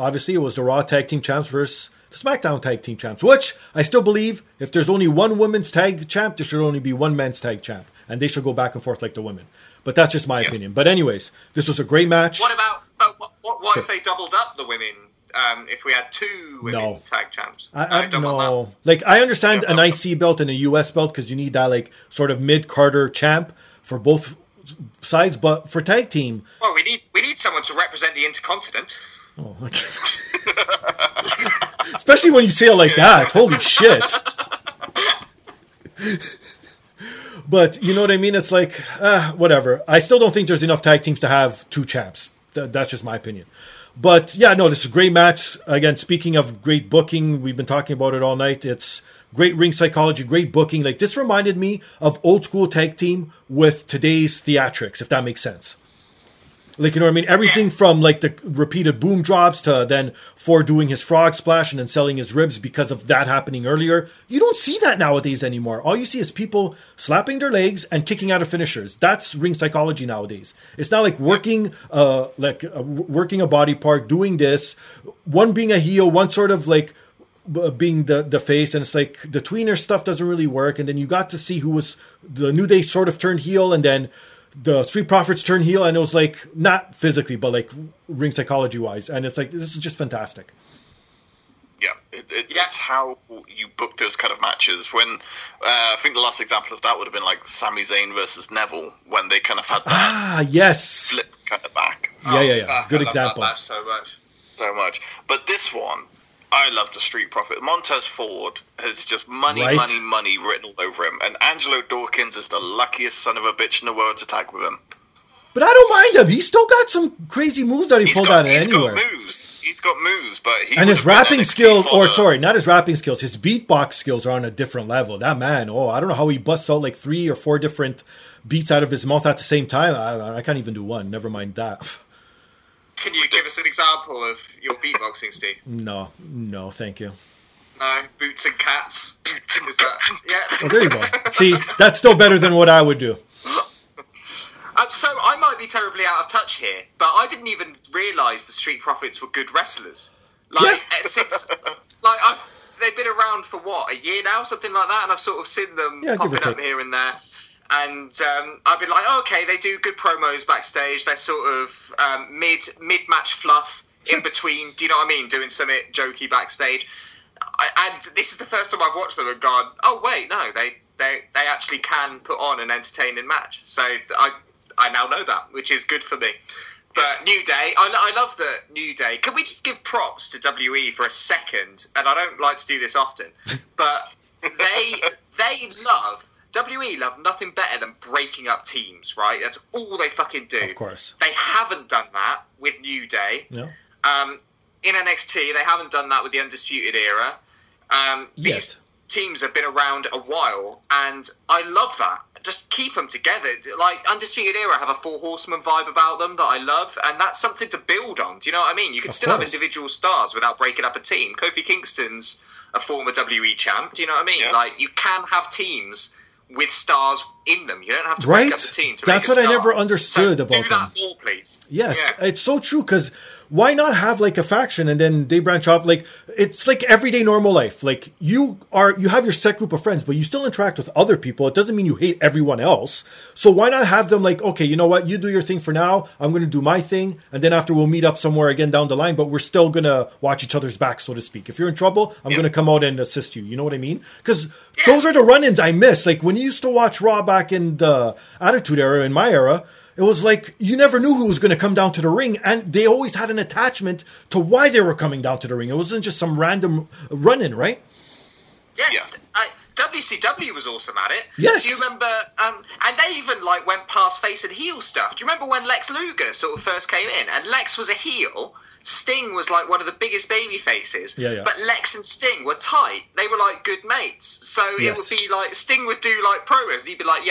Obviously, it was the Raw Tag Team Champs versus the SmackDown Tag Team Champs, which I still believe if there's only one women's tag champ, there should only be one men's tag champ, and they should go back and forth like the women. But that's just my opinion. But anyways, this was a great match. What about what if they doubled up the women? If we had two women tag champs, I don't know. Like, I understand an IC belt and a US belt because you need that like sort of mid-Carter champ for both sides, but for tag team, well, we need someone to represent the Intercontinent. Oh, okay. Especially when you say it like that. Holy shit. But you know what I mean? It's like, whatever. I still don't think there's enough tag teams to have two champs. That's just my opinion. But yeah, no, this is a great match. Again, speaking of great booking, we've been talking about it all night. It's great ring psychology, great booking. Like, this reminded me of old school tag team with today's theatrics, if that makes sense. Like, you know what I mean? Everything from, like, the repeated boom drops to then Ford doing his frog splash and then selling his ribs because of that happening earlier. You don't see that nowadays anymore. All you see is people slapping their legs and kicking out of finishers. That's ring psychology nowadays. It's not like working a body part, doing this, one being a heel, one sort of, like, being the face, and it's like the tweener stuff doesn't really work. And then you got to see who was the New Day sort of turned heel, and then the Street Profits turned heel, and it was like not physically but like ring psychology wise, and it's like this is just fantastic. That's how you book those kind of matches. When I think the last example of that would have been like Sami Zayn versus Neville, when they kind of had that slip kind of back. Good example. I love that match so much. But this one, I love the Street Profit. Montez Ford has just money written all over him. And Angelo Dawkins is the luckiest son of a bitch in the world to tag with him. But I don't mind him. He's still got some crazy moves that he pulled out of anywhere. He's got moves, but he... And his rapping skills, his beatbox skills are on a different level. That man, I don't know how he busts out like 3 or 4 different beats out of his mouth at the same time. I can't even do one. Never mind that. Can you give us an example of your beatboxing, Steve? No, thank you. No, boots and cats. Is that, there you go. See, that's still better than what I would do. So I might be terribly out of touch here, but I didn't even realise the Street Profits were good wrestlers. They've been around for a year now, something like that, and I've sort of seen them popping up here and there. And I've been like, they do good promos backstage. They're sort of mid-match fluff in between. Do you know what I mean? Doing some jokey backstage. And this is the first time I've watched them and gone, oh, wait, no, they actually can put on an entertaining match. So I now know that, which is good for me. But New Day, I love the New Day. Can we just give props to WWE for a second? And I don't like to do this often, but they love... WWE love nothing better than breaking up teams, right? That's all they fucking do. Of course. They haven't done that with New Day. No. In NXT, they haven't done that with the Undisputed Era. These teams have been around a while, and I love that. Just keep them together. Like, Undisputed Era have a 4 Horsemen vibe about them that I love, and that's something to build on. Do you know what I mean? You can still have individual stars without breaking up a team. Kofi Kingston's a former WWE champ. Do you know what I mean? Yeah. Like, you can have teams with stars in them. You don't have to break up the team to make a star. That's what I never understood about them. Do that more, please. Yes, it's so true, because why not have, like, a faction and then they branch off? Like, it's like everyday normal life. Like, you have your set group of friends, but you still interact with other people. It doesn't mean you hate everyone else. So why not have them like, okay, you know what? You do your thing for now. I'm going to do my thing. And then after, we'll meet up somewhere again down the line, but we're still going to watch each other's back, so to speak. If you're in trouble, I'm going to come out and assist you. You know what I mean? Because those are the run-ins I miss. Like, when you used to watch Raw back in the Attitude Era, in my era, it was like you never knew who was going to come down to the ring, and they always had an attachment to why they were coming down to the ring. It wasn't just some random run-in, right? Yeah. WCW was awesome at it. Yes. Do you remember? And they even like went past face and heel stuff. Do you remember when Lex Luger sort of first came in, and Lex was a heel? Sting was like one of the biggest baby faces. But Lex and Sting were tight. They were like good mates. So it would be like Sting would do like pro wrestling, and he'd be like,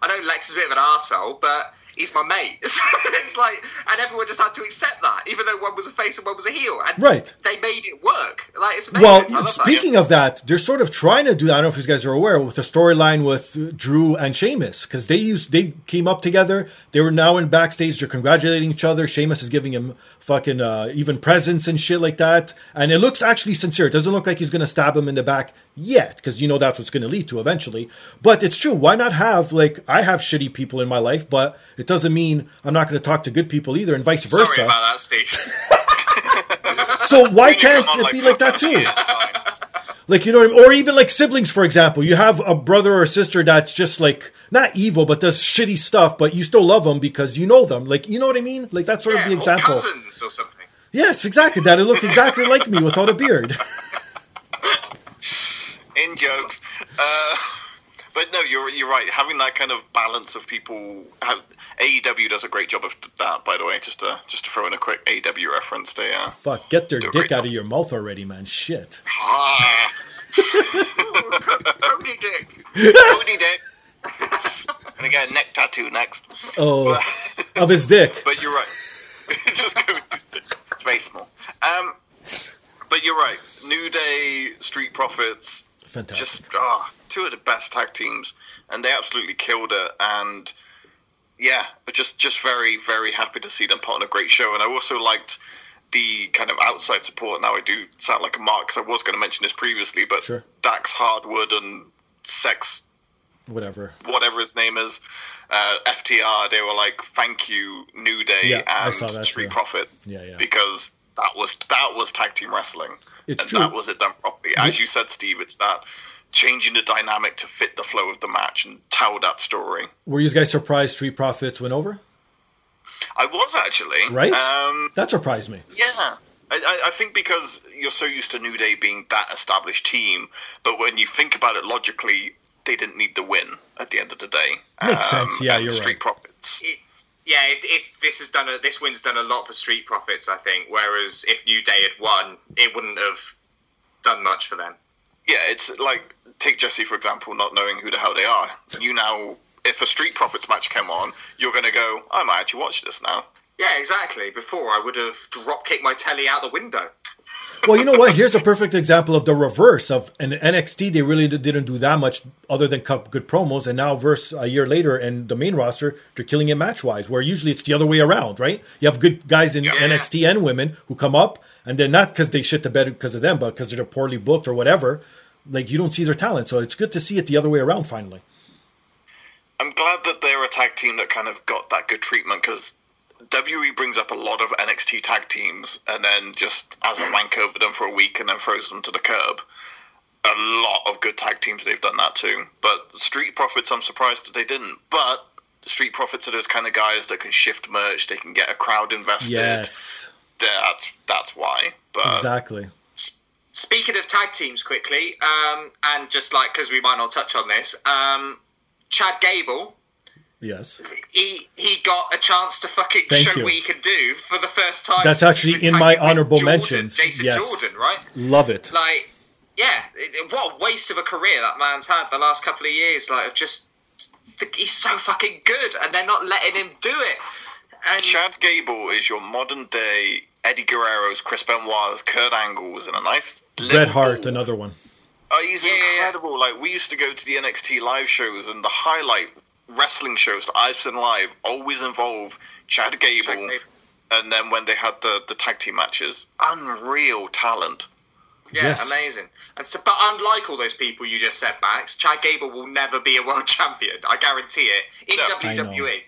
I know Lex is a bit of an arsehole, but he's my mate. So it's like, and everyone just had to accept that, even though one was a face and one was a heel. And they made it work. Like, it's amazing. Well, speaking of that, they're sort of trying to do that. I don't know if you guys are aware with the storyline with Drew and Sheamus, because they came up together. They were now in backstage. They're congratulating each other. Sheamus is giving him fucking even presents and shit like that. And it looks actually sincere. It doesn't look like he's going to stab him in the back yet, because you know that's what's going to lead to eventually. But it's true. Why not have, like, I have shitty people in my life, but it doesn't mean I'm not going to talk to good people either, and vice versa. Sorry about that, Steve. So why can't it be like that too? Like, you know what I mean? Or even like siblings, for example. You have a brother or a sister that's just like not evil, but does shitty stuff, but you still love them because you know them. Like, you know what I mean? Like, that's sort of the example. Or cousins or something. Yes, exactly. That it looked exactly like me without a beard. In jokes. But no, you're right. Having that kind of balance of people, AEW does a great job of that. By the way, just to throw in a quick AEW reference, they fuck, get their dick out of your mouth already, man. Shit. Cody Dick. And again, neck tattoo next. Oh, Of his dick. But you're right. Just go with his dick. It's very small. But you're right. New Day, Street Profits. Fantastic. Just two of the best tag teams. And they absolutely killed it. And yeah, just very, very happy to see them put on a great show. And I also liked the kind of outside support. Now I do sound like a mark, because I was going to mention this previously, but sure. Dax Hardwood and Sex... Whatever his name is, FTR, they were like, thank you, New Day and Street Profits. Yeah. Because that was tag team wrestling. It's true. That was it done properly. Yeah. As you said, Steve, it's that changing the dynamic to fit the flow of the match and tell that story. Were you guys surprised Street Profits went over? I was, actually. Right? That surprised me. Yeah. I think because you're so used to New Day being that established team, but when you think about it logically, they didn't need the win at the end of the day. Makes sense. Yeah, you're Street Profits. This win's done a lot for Street Profits, I think. Whereas if New Day had won, it wouldn't have done much for them. Yeah, it's like take Jesse for example, not knowing who the hell they are. You now, if a Street Profits match came on, you're going to go, I might actually watch this now. Yeah, exactly. Before I would have drop kicked my telly out the window. Well, you know what? Here's a perfect example of the reverse of an NXT. They really didn't do that much other than cut good promos. And now, a year later, and the main roster, they're killing it match-wise, where usually it's the other way around, right? You have good guys in NXT and women who come up, and they're not because they shit the bed because of them, but because they're poorly booked or whatever. Like, you don't see their talent. So it's good to see it the other way around, finally. I'm glad that they're a tag team that kind of got that good treatment, because WWE brings up a lot of NXT tag teams and then just has a wank over them for a week and then throws them to the curb. A lot of good tag teams they've done that too. But Street Profits, I'm surprised that they didn't. But Street Profits are those kind of guys that can shift merch, they can get a crowd invested. Yes. That's why. But exactly. Speaking of tag teams quickly, and just like, because we might not touch on this, Chad Gable... Yes. He got a chance to fucking show what he can do for the first time. That's actually in my honorable mentions. Jason Jordan, right? Love it. Like, yeah, what a waste of a career that man's had the last couple of years. Like, he's so fucking good, and they're not letting him do it. And Chad Gable is your modern day Eddie Guerrero's, Chris Benoit's, Kurt Angle's, and a nice Bret Hart, another one. Oh, he's incredible. Like, we used to go to the NXT live shows, and the highlight wrestling shows that I've seen live always involve Chad Gable. And then when they had the tag team matches, unreal talent. Yeah, yes. Amazing. And so, but unlike all those people you just said, Max, Chad Gable will never be a world champion. I guarantee it. WWE.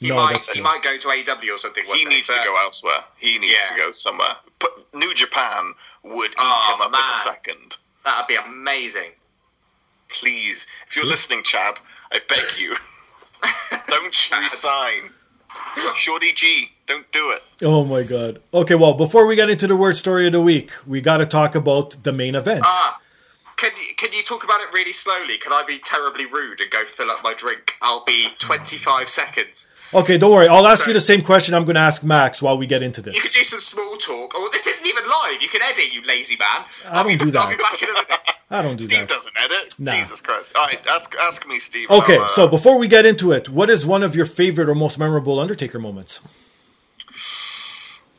He might go to AEW or something. He needs to go elsewhere. He needs to go somewhere. But New Japan would come up in a second. That would be amazing. Please, if you're listening, Chad, I beg you, don't resign. Shorty G, don't do it. Oh, my God. Okay, well, before we get into the word story of the week, we got to talk about the main event. Can you talk about it really slowly? Can I be terribly rude and go fill up my drink? I'll be 25 seconds. Okay, don't worry. I'll ask you the same question I'm going to ask Max while we get into this. You could do some small talk. Oh, this isn't even live. You can edit, you lazy man. I don't do that. I'll be back in a minute. I don't do Steve that. Steve doesn't edit. Nah. Jesus Christ. All right, ask me, Steve. Okay, so before we get into it, what is one of your favorite or most memorable Undertaker moments?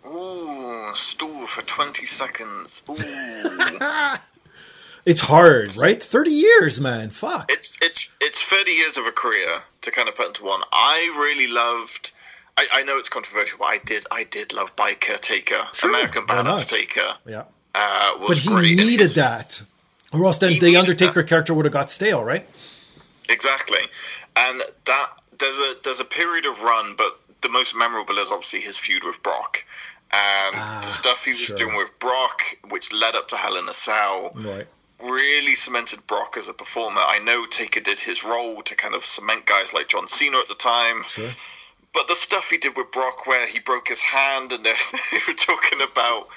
Ooh, stool for 20 seconds. Ooh. It's hard, right? 30 years, man. Fuck. It's 30 years of a career to kind of put into one. I really loved... I know it's controversial, but I did love Biker Taker. Sure. American Badass Taker. Yeah. Was but he great. Needed that. Or else then the Undertaker character would have got stale, right? Exactly. And that there's a period of run, but the most memorable is obviously his feud with Brock. And the stuff he was doing with Brock, which led up to Hell in a Cell, really cemented Brock as a performer. I know Taker did his role to kind of cement guys like John Cena at the time. Sure. But the stuff he did with Brock where he broke his hand and they were talking about...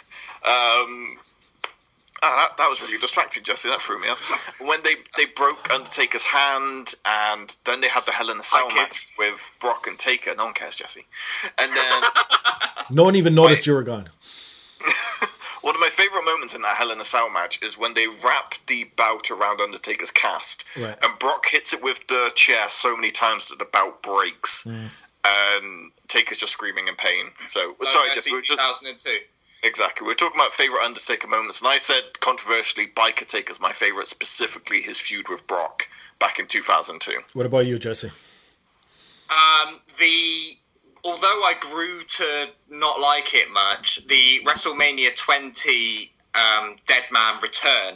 that was really distracting, Jesse. That threw me off. When they broke Undertaker's hand, and then they had the Hell in a Cell match with Brock and Taker. No one cares, Jesse. And then no one even noticed you were gone. One of my favourite moments in that Hell in a Cell match is when they wrap the belt around Undertaker's cast, and Brock hits it with the chair so many times that the belt breaks. Taker's just screaming in pain. So sorry, Jesse. 2002. Exactly. We're talking about favourite Undertaker moments, and I said controversially, Biker Taker's my favourite, specifically his feud with Brock back in 2002. What about you, Jesse? Although I grew to not like it much, the WrestleMania 20 Dead Man Return.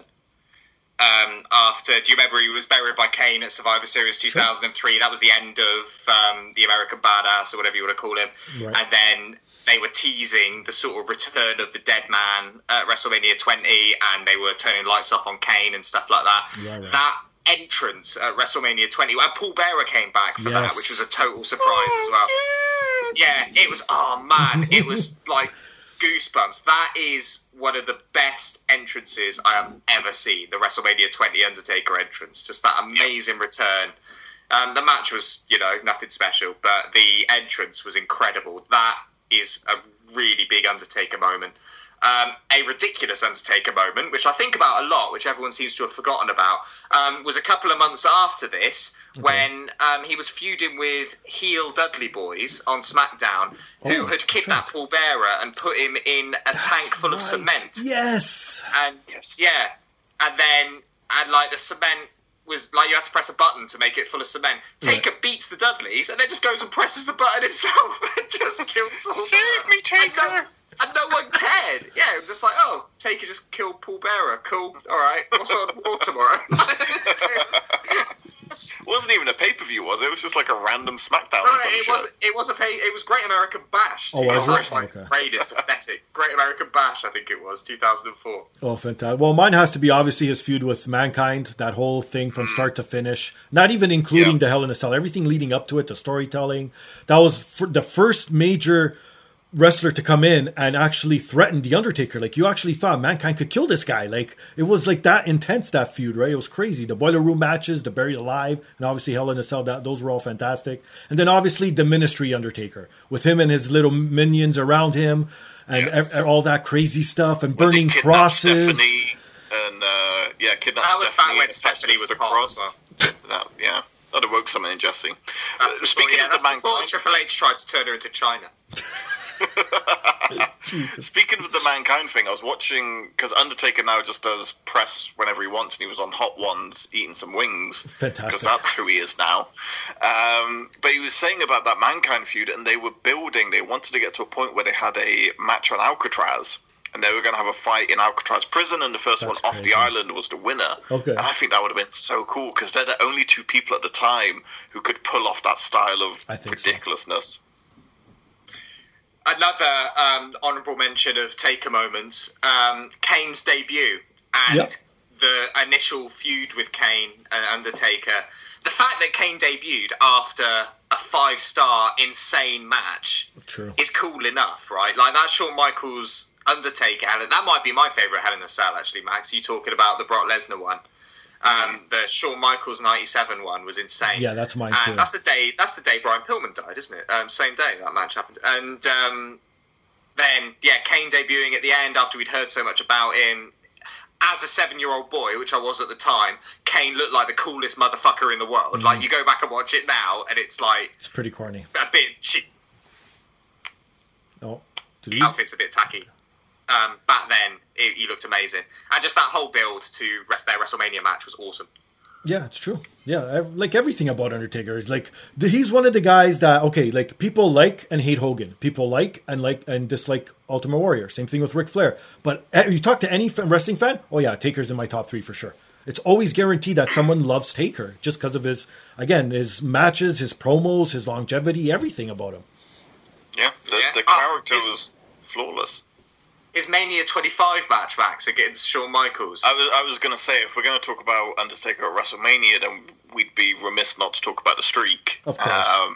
Do you remember he was buried by Kane at Survivor Series 2003? Sure. That was the end of the American Badass, or whatever you want to call him. Right. And then they were teasing the sort of return of the Dead Man at WrestleMania 20, and they were turning lights off on Kane and stuff like that. Right. That entrance at WrestleMania 20, and Paul Bearer came back for that, which was a total surprise as well. Yes. Yeah, it was. Oh man, it was like goosebumps. That is one of the best entrances I have ever seen, the WrestleMania 20 Undertaker entrance. Just that amazing return. The match was, nothing special, but the entrance was incredible. That is a really big Undertaker moment. A ridiculous Undertaker moment, which I think about a lot, which everyone seems to have forgotten about, was a couple of months after this, when he was feuding with heel Dudley Boys on SmackDown, who had kidnapped Paul Bearer and put him in a tank full of cement. Yes! And then, the cement was you had to press a button to make it full of cement. Taker beats the Dudleys and then just goes and presses the button himself and just kills Paul Bearer. Save me, Taker! And no one cared. Yeah, it was just like, Taker just killed Paul Bearer. Cool. All right. What's on Raw tomorrow? It wasn't even a pay-per-view, was it? It was just like a random SmackDown. No, it was Great American Bash. Oh, was it? Raid is pathetic. Great American Bash, I think it was, 2004. Oh, fantastic. Well, mine has to be obviously his feud with Mankind, that whole thing from start to finish, not even including the Hell in a Cell, everything leading up to it, the storytelling. That was the first major wrestler to come in and actually threaten the Undertaker. Like, you actually thought Mankind could kill this guy. Like, it was like that intense, that feud, right? It was crazy. The Boiler Room matches, the Buried Alive, and obviously Hell in a Cell, those were all fantastic. And then obviously the Ministry Undertaker, with him and his little minions around him, and all that crazy stuff, and burning crosses. Stephanie and, kidnapped Stephanie. That was back when Stephanie was cross. Yeah. I'd have woke someone in, Jesse. Speaking of the Mankind, Triple H tried to turn her into China. Speaking of the Mankind thing, I was watching, because Undertaker now just does press whenever he wants, and he was on Hot Ones eating some wings. Fantastic. Because that's who he is now. But he was saying about that Mankind feud, and they wanted to get to a point where they had a match on Alcatraz, and they were going to have a fight in Alcatraz prison, and the first off the island was the winner. Okay. And I think that would have been so cool, because they're the only two people at the time who could pull off that style of ridiculousness. Another honourable mention of Taker moments, Kane's debut and the initial feud with Kane and Undertaker. The fact that Kane debuted after a 5-star insane match is cool enough, right? Like, that's Shawn Michaels' Undertaker. That might be my favourite Hell in a Cell, actually, Max. You talking about the Brock Lesnar one. The Shawn Michaels 97 one was insane. Yeah, that's mine too. And that's the day Brian Pillman died, isn't it? Same day that match happened. And then Kane debuting at the end after we'd heard so much about him. As a 7-year-old boy, which I was at the time, Kane looked like the coolest motherfucker in the world. Mm-hmm. Like, you go back and watch it now, and it's like... It's pretty corny. A bit... Outfit's a bit tacky. Back then, he looked amazing. And just that whole build to their WrestleMania match was awesome. Yeah, it's true. Yeah, like everything about Undertaker is like, he's one of the guys that, people like and hate Hogan. People like and dislike Ultimate Warrior. Same thing with Ric Flair. But you talk to any wrestling fan, Taker's in my top 3 for sure. It's always guaranteed that someone loves Taker just because of his matches, his promos, his longevity, everything about him. Yeah, the character was flawless. His Mania 25 match, Max, against Shawn Michaels. I was going to say, if we're going to talk about Undertaker at WrestleMania, then we'd be remiss not to talk about the streak. Of course.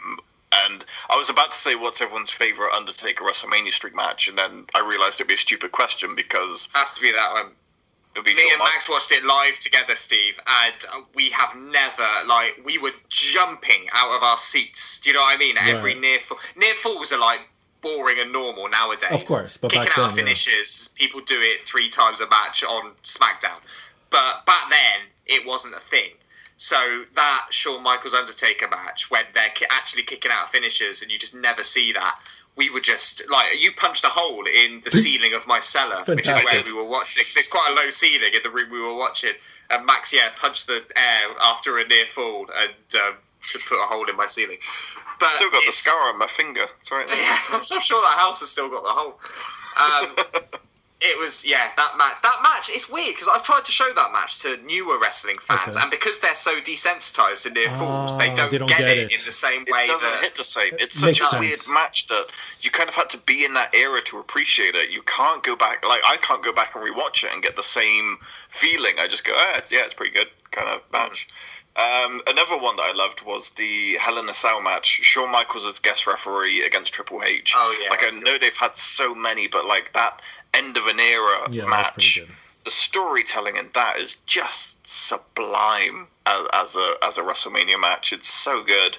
And I was about to say, what's everyone's favourite Undertaker WrestleMania streak match? And then I realised it'd be a stupid question because... Has to be that one. Me and Max watched it live together, Steve, and we have never, we were jumping out of our seats. Do you know what I mean? Right. Every near fall. Near falls are boring and normal nowadays. Of course, but kicking out finishes, people do it 3 times a match on SmackDown. But back then, it wasn't a thing. So that Shawn Michaels Undertaker match, when they're actually kicking out finishers and you just never see that, we were just like, you punched a hole in the ceiling of my cellar, fantastic, which is where we were watching. There's quite a low ceiling in the room we were watching, and Max, punched the air after a near fall and should put a hole in my ceiling. But I've still got the scar on my finger. It's right there. Yeah, I'm not sure that house has still got the hole. It was, that match. That match, it's weird, because I've tried to show that match to newer wrestling fans, and because they're so desensitized to near falls, they don't get it in the same way. It doesn't hit the same. It's such a weird match that you kind of had to be in that era to appreciate it. You can't go back. Like, I can't go back and rewatch it and get the same feeling. I just go, it's pretty good kind of match. Another one that I loved was the Hell in a Cell match, Shawn Michaels as guest referee against Triple H. Oh, yeah. Like, I know they've had so many, but, like, that end of an era match, the storytelling in that is just sublime as a WrestleMania match. It's so good.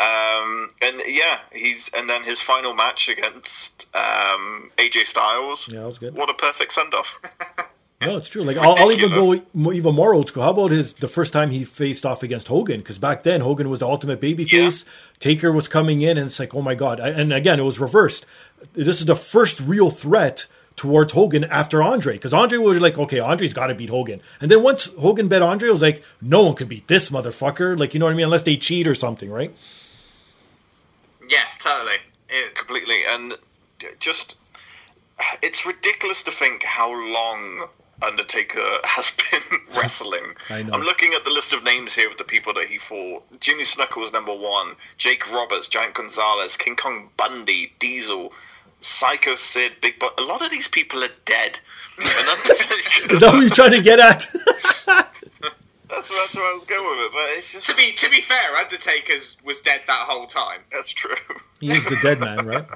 And then his final match against AJ Styles. Yeah, that was good. What a perfect send off. No, it's true. Like, I'll even go even more old school. How about the first time he faced off against Hogan? Because back then, Hogan was the ultimate babyface. Yeah. Taker was coming in, and it's like, oh my God. And again, it was reversed. This is the first real threat towards Hogan after Andre. Because Andre was like, okay, Andre's got to beat Hogan. And then once Hogan bet Andre, it was like, no one could beat this motherfucker. Like, you know what I mean? Unless they cheat or something, right? Yeah, totally. Completely. And just, it's ridiculous to think how long Undertaker has been wrestling. I'm looking at the list of names here of the people that he fought. Jimmy Snuka was number one. Jake Roberts, Giant Gonzalez, King Kong Bundy, Diesel, Psycho Sid, Big Butt. A lot of these people are dead. Is that what you're trying to get at? That's where I'll go with it. But it's just, to be fair, Undertaker was dead that whole time. That's true. He's the dead man, right?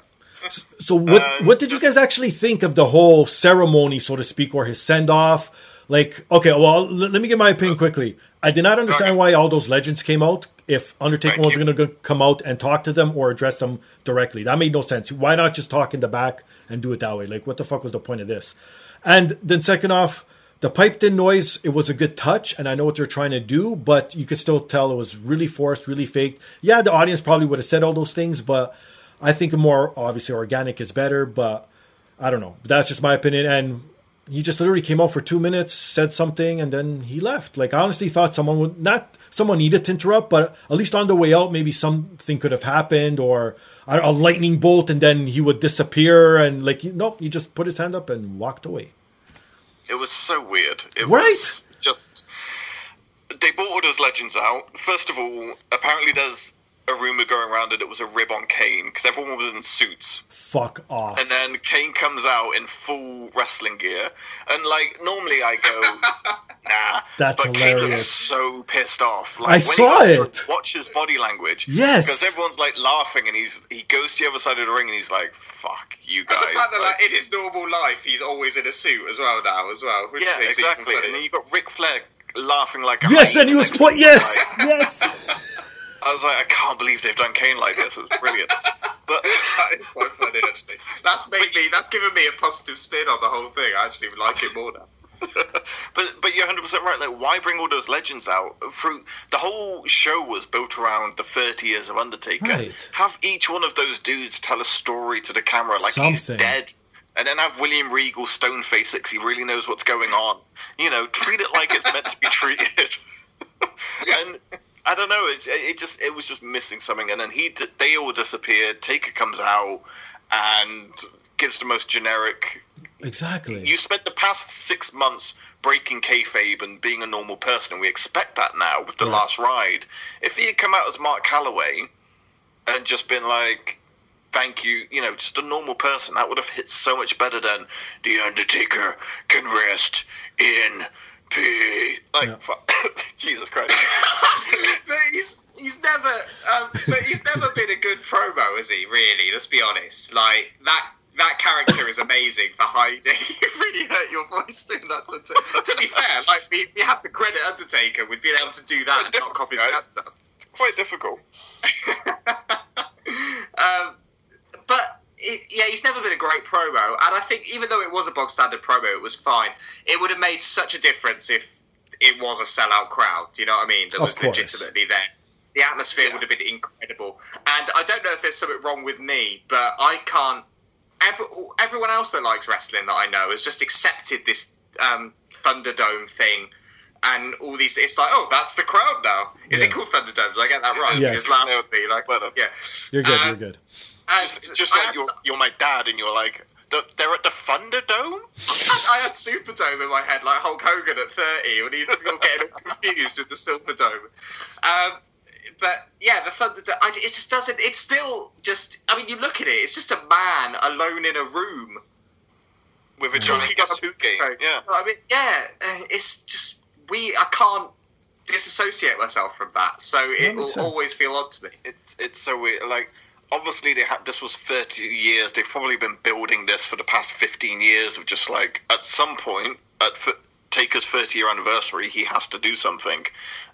So what did you guys actually think of the whole ceremony, so to speak, or his send-off? Like, okay, well, let me give my opinion quickly. I did not understand why all those legends came out if Undertaker was going to come out and talk to them or address them directly. That made no sense. Why not just talk in the back and do it that way? Like, what the fuck was the point of this? And then second off, the piped-in noise, it was a good touch, and I know what they're trying to do, but you could still tell it was really forced, really fake. Yeah, the audience probably would have said all those things, but I think more, obviously, organic is better, but I don't know. That's just my opinion. And he just literally came out for 2 minutes, said something, and then he left. Like, I honestly thought someone needed to interrupt, but at least on the way out, maybe something could have happened, or a lightning bolt, and then he would disappear. And, like, nope, he just put his hand up and walked away. It was so weird. It was just, they brought all those legends out. First of all, apparently there's a rumor going around that it was a rib on Kane because everyone was in suits. Fuck off. And then Kane comes out in full wrestling gear, and like normally I go, nah. That's but hilarious. Kane looks so pissed off. Like, I saw it. Watch his body language. Yes, because everyone's like laughing, and he goes to the other side of the ring, and he's like, "Fuck you guys." And the fact that, like, in his normal life, he's always in a suit as well now, Which yeah, exactly. And then you got Ric Flair laughing like a yes, and he was quite yes. I was like, I can't believe they've done Kane like this. It's brilliant. But that is quite funny, actually. That's given me a positive spin on the whole thing. I actually like it more now. But you're 100% right. Like, why bring all those legends out? The whole show was built around the 30 years of Undertaker. Right. Have each one of those dudes tell a story to the camera, like he's dead. And then have William Regal stone-face it because he really knows what's going on. You know, treat it like it's meant to be treated. And I don't know. It was just missing something, and then they all disappeared. Taker comes out and gives the most generic. Exactly. You spent the past 6 months breaking kayfabe and being a normal person, and we expect that now with the last ride. If he had come out as Mark Calloway and just been like, "Thank you," you know, just a normal person, that would have hit so much better than "The Undertaker can rest in peace." Like, fuck. Jesus Christ. But he's never been a good promo, has he, really? Let's be honest. Like, that character is amazing for hiding. You really hurt your voice doing that. To be fair, like, we have to credit Undertaker with being able to do that and not copy his character. It's quite difficult. He's never been a great promo, and I think even though it was a bog standard promo, it was fine. It would have made such a difference if it was a sellout crowd. Do you know what I mean? That was legitimately there. The atmosphere would have been incredible. And I don't know if there's something wrong with me, but I can't... Everyone else that likes wrestling that I know has just accepted this Thunderdome thing and all these... It's like, oh, that's the crowd now. Is it called Thunderdome? Did I get that right? Yes. It's like, you're good, you're good. It's just like you're my dad and you're like... They're at the Thunderdome? I had Superdome in my head, like Hulk Hogan at 30, when he was getting confused with the Silverdome. But yeah, the Thunderdome, it just doesn't, it's still just, I mean, you look at it, it's just a man alone in a room with a giant suit game. Yeah. I mean, yeah, it's just, I can't disassociate myself from that, so it will always feel odd to me. It's so weird, like, obviously, this was 30 years. They've probably been building this for the past 15 years of just like, at some point, at Taker's 30-year anniversary, he has to do something.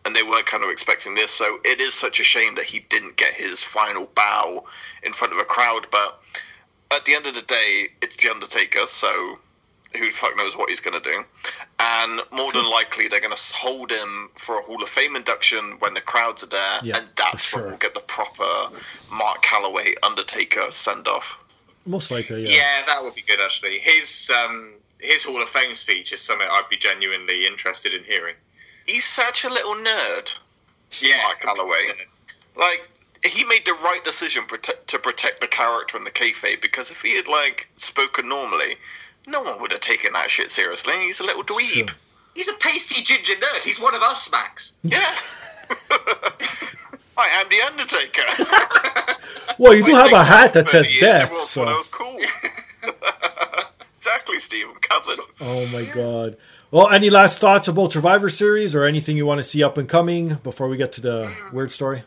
And they weren't kind of expecting this. So it is such a shame that he didn't get his final bow in front of a crowd. But at the end of the day, it's The Undertaker, so who the fuck knows what he's going to do. And more than likely, they're going to hold him for a Hall of Fame induction when the crowds are there, and that's when we'll get the proper Mark Calloway Undertaker send-off. Most likely, yeah, that would be good, actually. His Hall of Fame speech is something I'd be genuinely interested in hearing. He's such a little nerd, Mark Calloway. Like, he made the right decision to protect the character and the kayfabe, because if he had, like, spoken normally... No one would have taken that shit seriously. He's a little dweeb. Sure. He's a pasty ginger nerd. He's one of us, Max. Yeah. I am The Undertaker. Well, you do have a hat that says death. So that was cool. Exactly, Steve. I'm covered. Oh, my God. Well, any last thoughts about Survivor Series or anything you want to see up and coming before we get to the weird story?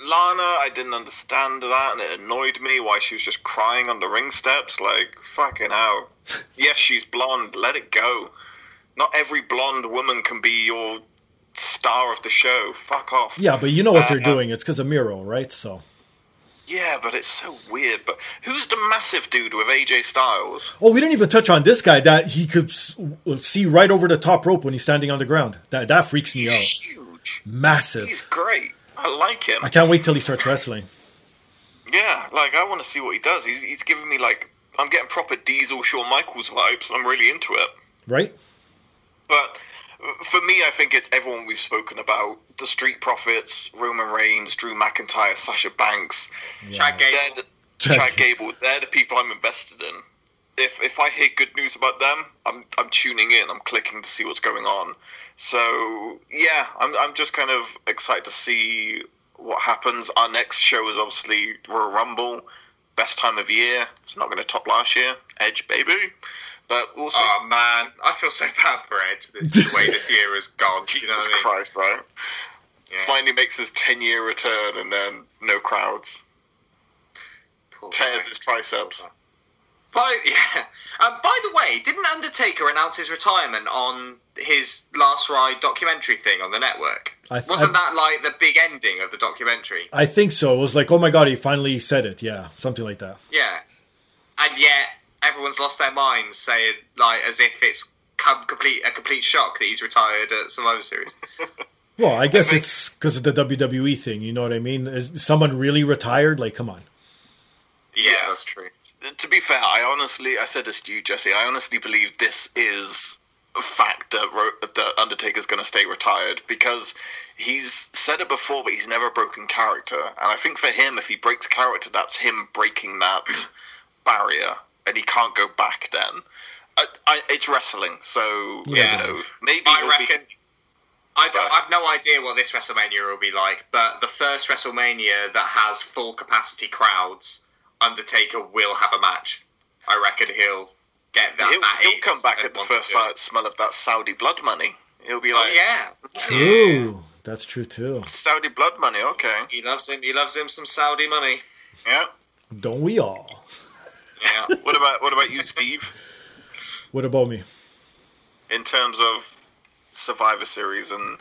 Lana, I didn't understand that, and it annoyed me why she was just crying on the ring steps. Like, fucking hell. Yes, she's blonde. Let it go. Not every blonde woman can be your star of the show. Fuck off. Yeah, but you know what they're doing. It's because of Miro, right? So. Yeah, but it's so weird. But who's the massive dude with AJ Styles? Oh, we didn't even touch on this guy that he could see right over the top rope when he's standing on the ground. That freaks me out. Huge. Massive. He's great. I like him. I can't wait till he starts wrestling. Yeah, like, I want to see what he does. He's giving me, like, I'm getting proper Diesel Shawn Michaels vibes. I'm really into it. Right. But for me, I think it's everyone we've spoken about. The Street Profits, Roman Reigns, Drew McIntyre, Sasha Banks. Yeah. Chad Gable. They're the people I'm invested in. If I hear good news about them, I'm tuning in. I'm clicking to see what's going on. So, yeah, I'm just kind of excited to see what happens. Our next show is obviously Royal Rumble, best time of year. It's not going to top last year. Edge, baby. But also, oh, man, I feel so bad for Edge. The way this year has gone. Jesus Christ, right? Yeah. Finally makes his 10-year return and then no crowds. Poor Tears guy. His triceps. By the way, didn't Undertaker announce his retirement on his Last Ride documentary thing on the network? Wasn't that like the big ending of the documentary? I think so. It was like, oh my God, he finally said it. Yeah, something like that. Yeah. And yet, everyone's lost their minds, saying, like, as if it's a complete shock that he's retired at Survivor Series. Well, I guess it's because of the WWE thing, you know what I mean? Is someone really retired? Like, come on. Yeah, that's true. To be fair, I said this to you, Jesse, I honestly believe this is a fact that Undertaker's going to stay retired, because he's said it before, but he's never broken character. And I think for him, if he breaks character, that's him breaking that barrier, and he can't go back then. It's wrestling, so, you know, maybe I've no idea what this WrestleMania will be like, but the first WrestleMania that has full capacity crowds... Undertaker will have a match. I reckon he'll get that. He'll come back at the first smell of that Saudi blood money. He'll be like, "Oh yeah, ooh, that's true too." Saudi blood money. Okay, he loves him. He loves him some Saudi money. Yeah, don't we all? Yeah. What about you, Steve? What about me? In terms of Survivor Series, and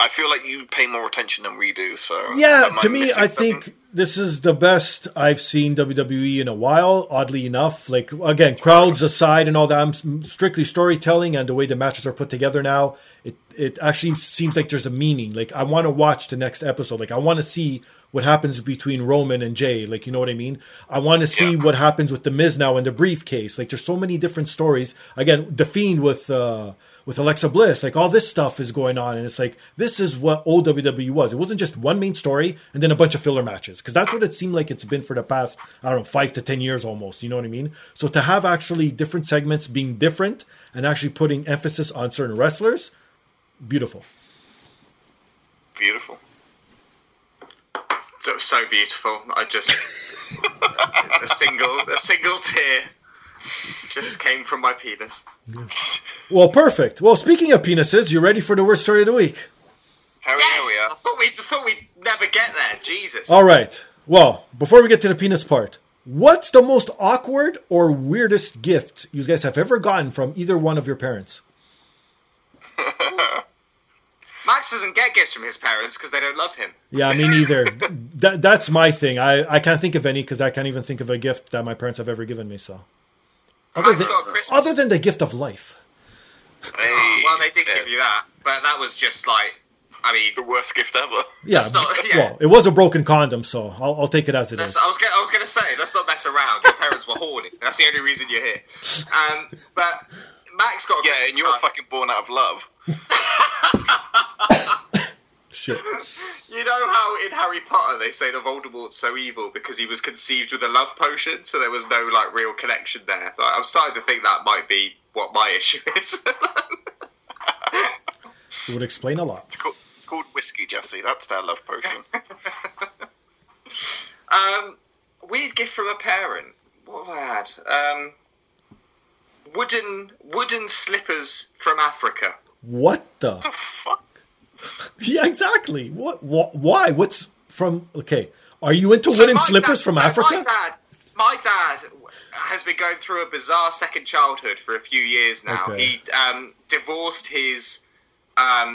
I feel like you pay more attention than we do. So yeah, to me, I think this is the best I've seen WWE in a while, oddly enough. Like, again, crowds aside and all that, I'm strictly storytelling and the way the matches are put together now, it actually seems like there's a meaning. Like, I want to watch the next episode. Like, I want to see what happens between Roman and Jay. Like, you know what I mean? I want to see what happens with The Miz now and the briefcase. Like, there's so many different stories. Again, The Fiend with Alexa Bliss. Like, all this stuff is going on. And it's like, this is what old WWE was. It wasn't just one main story and then a bunch of filler matches. Because that's what it seemed like it's been for the past, I don't know, 5 to 10 years almost. You know what I mean? So to have actually different segments being different and actually putting emphasis on certain wrestlers, beautiful. Beautiful. So beautiful. I just a single tear just came from my penis. Well, perfect. Well, speaking of penises, you ready for the worst story of the week? Yes, we are. I thought we'd never get there. Jesus. All right. Well, before we get to the penis part, what's the most awkward or weirdest gift you guys have ever gotten from either one of your parents? Max doesn't get gifts from his parents because they don't love him. Yeah, me neither. That's my thing. I can't think of any because I can't even think of a gift that my parents have ever given me. So, other than the gift of life. Well, they did give you that, but that was just like, I mean, the worst gift ever. Yeah, well, it was a broken condom, so I'll take it as it is. I was going to say, let's not mess around. Your parents were horny. That's the only reason you're here. But Max got a Christmas card. And you're fucking born out of love. Shit. You know how in Harry Potter they say that Voldemort's so evil because he was conceived with a love potion, so there was no like real connection there. Like, I'm starting to think that might be what my issue is. It would explain a lot. It's called whiskey, Jesse. That's their love potion. Weird gift from a parent. What have I had? Wooden slippers from Africa. What the fuck? Yeah, exactly. What? Why? What's from? Okay, are you into wooden slippers from Africa? My dad has been going through a bizarre second childhood for a few years now. Okay. He divorced his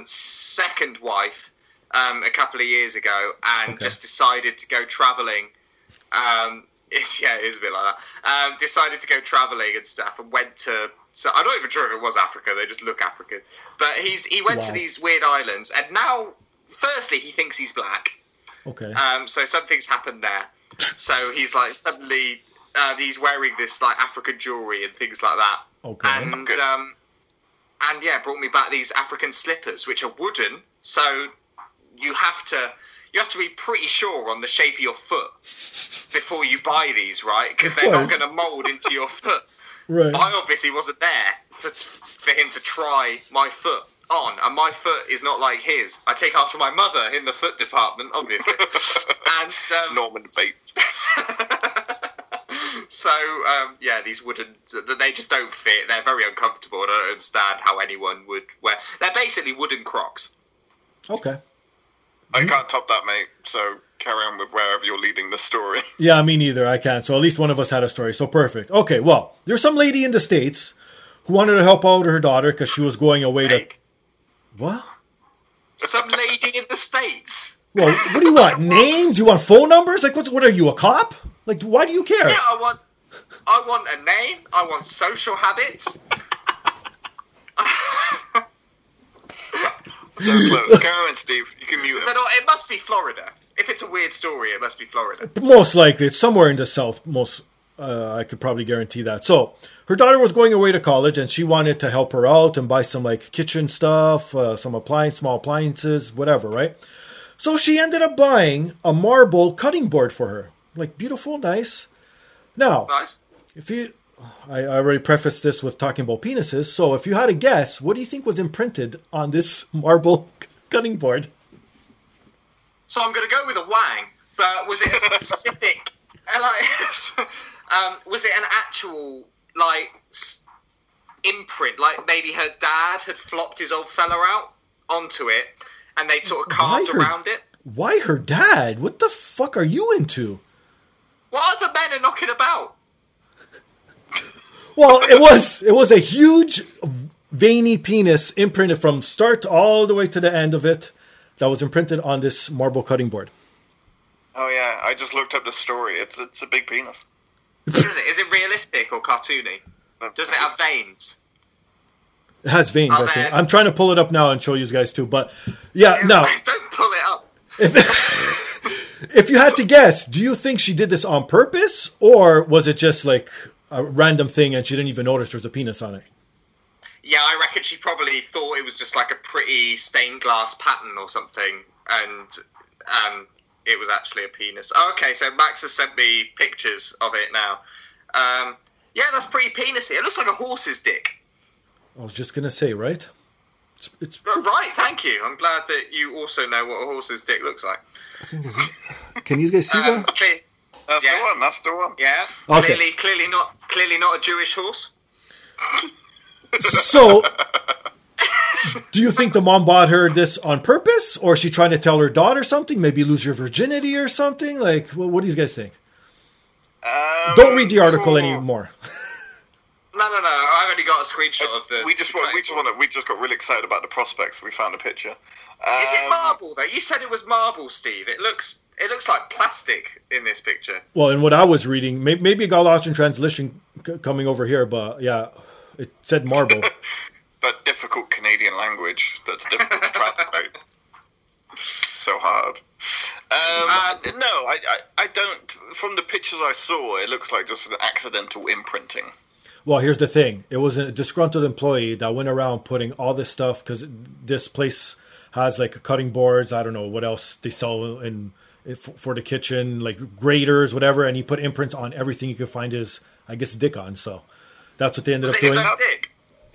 second wife a couple of years ago and just decided to go travelling. It is a bit like that. Decided to go travelling and stuff and went to. So I'm not even sure if it was Africa. They just look African. But he went to these weird islands. And now, firstly, he thinks he's black. Okay. So something's happened there. So he's like, suddenly, he's wearing this like African jewelry and things like that. Okay. And brought me back these African slippers, which are wooden. So you have to be pretty sure on the shape of your foot before you buy these, right? Because they're not going to mould into your foot. Right. I obviously wasn't there for him to try my foot on, and my foot is not like his. I take after my mother in the foot department, obviously. And Norman Bates. So these wooden—they just don't fit. They're very uncomfortable. I don't understand how anyone would wear. They're basically wooden Crocs. Okay. I can't top that, mate. So carry on with wherever you're leading the story. Yeah, me neither. I can't. So at least one of us had a story. So perfect. Okay, well, there's some lady in the States who wanted to help out her daughter because she was going away to... What? Some lady in the States. Well, what do you want? Names? Do you want phone numbers? Like, what are you, a cop? Like, why do you care? Yeah, I want a name. I want social habits. So close. Go on, Steve. You can mute him. It must be Florida. If it's a weird story, it must be Florida. Most likely. It's somewhere in the South. I could probably guarantee that. So her daughter was going away to college, and she wanted to help her out and buy some like kitchen stuff, some small appliances, whatever, right? So she ended up buying a marble cutting board for her. Like, beautiful, nice. Now, I already prefaced this with talking about penises, so if you had a guess, what do you think was imprinted on this marble cutting board? So I'm going to go with a wang, but was it a specific... was it an actual, like, imprint? Like, maybe her dad had flopped his old fella out onto it, and they sort of carved around it? Why her dad? What the fuck are you into? What other men are knocking about? Well, it was a huge veiny penis imprinted from start all the way to the end of it, that was imprinted on this marble cutting board. Oh yeah, I just looked up the story. It's a big penis. Is it realistic or cartoony? Doesn't it have veins? It has veins, I think. I'm trying to pull it up now and show you guys too, but yeah, no. Don't pull it up. If you had to guess, do you think she did this on purpose, or was it just like a random thing and she didn't even notice there was a penis on it? Yeah, I reckon she probably thought it was just like a pretty stained glass pattern or something, and it was actually a penis. Oh, okay, so Max has sent me pictures of it now. Yeah, that's pretty penis-y. It looks like a horse's dick. I was just going to say, right? It's... Right, thank you. I'm glad that you also know what a horse's dick looks like. Can you guys see that? Okay. That's the one, that's the one. Yeah, okay. Clearly not a Jewish horse. So, do you think the mom bought her this on purpose, or is she trying to tell her daughter something? Maybe lose your virginity or something? Like, what do you guys think? Don't read the article anymore. No. I've only got a screenshot of the. We just got really excited about the prospects. We found a picture. Is it marble though? You said it was marble, Steve. It looks like plastic in this picture. Well, in what I was reading, maybe it got lost in translation coming over here, but yeah, it said marble. That difficult Canadian language that's difficult to translate. So hard. No, I don't. From the pictures I saw, it looks like just an accidental imprinting. Well, here's the thing. It was a disgruntled employee that went around putting all this stuff, because this place has like cutting boards. I don't know what else they sell in for the kitchen, like graters, whatever. And he put imprints on everything you could find his, I guess, dick on. So that's what they ended up doing.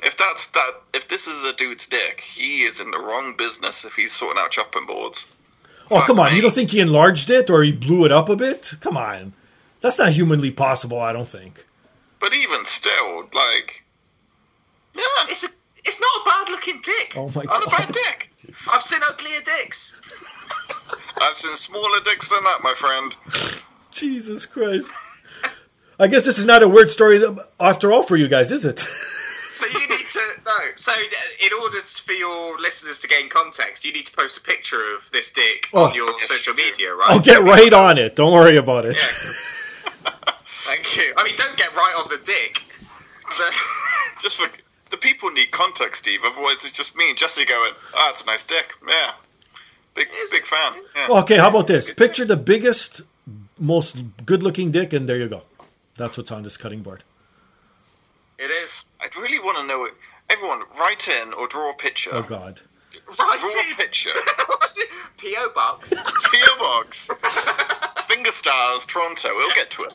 If this is a dude's dick, he is in the wrong business if he's sorting out chopping boards. Oh, come on. You don't think he enlarged it or he blew it up a bit? Come on. That's not humanly possible, I don't think. But even still, like... Yeah, it's not a bad-looking dick. Oh, my God. Not a bad dick. I've seen uglier dicks. I've seen smaller dicks than that, my friend. Jesus Christ. I guess this is not a weird story after all for you guys, is it? So you need to... No. So in order for your listeners to gain context, you need to post a picture of this dick on your social media, right? I'll get right on it. Don't worry about it. Yeah. Thank you. I mean, don't get right on the dick. Just for the people need context, Steve. Otherwise, it's just me and Jesse going, "Oh, that's a nice dick." Yeah, big fan. Yeah. Okay, how about this? Picture the biggest, most good-looking dick, and there you go. That's what's on this cutting board. It is. I'd really want to know it. Everyone, write in or draw a picture. Oh God. Draw a picture. P.O. Box. P.O. Box. Fingastylz, Toronto. We'll get to it.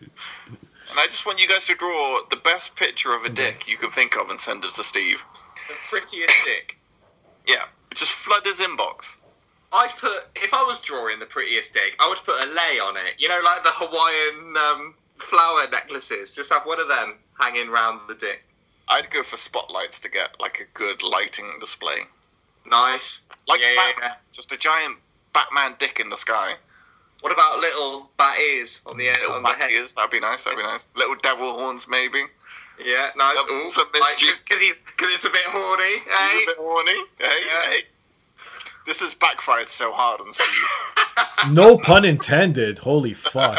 And I just want you guys to draw the best picture of a dick you can think of and send it to Steve. The prettiest dick. Yeah. Just flood his inbox. If I was drawing the prettiest dick, I would put a lei on it. You know, like the Hawaiian flower necklaces. Just have one of them hanging round the dick. I'd go for spotlights to get, like, a good lighting display. Nice. Like Batman. Just a giant Batman dick in the sky. What about little bat ears on the on bat the head? Ears. That'd be nice. Little devil horns, maybe. Yeah, nice. Because it's a bit horny, eh? He's a bit horny, eh? This has backfired so hard on Steve. No pun intended. Holy fuck.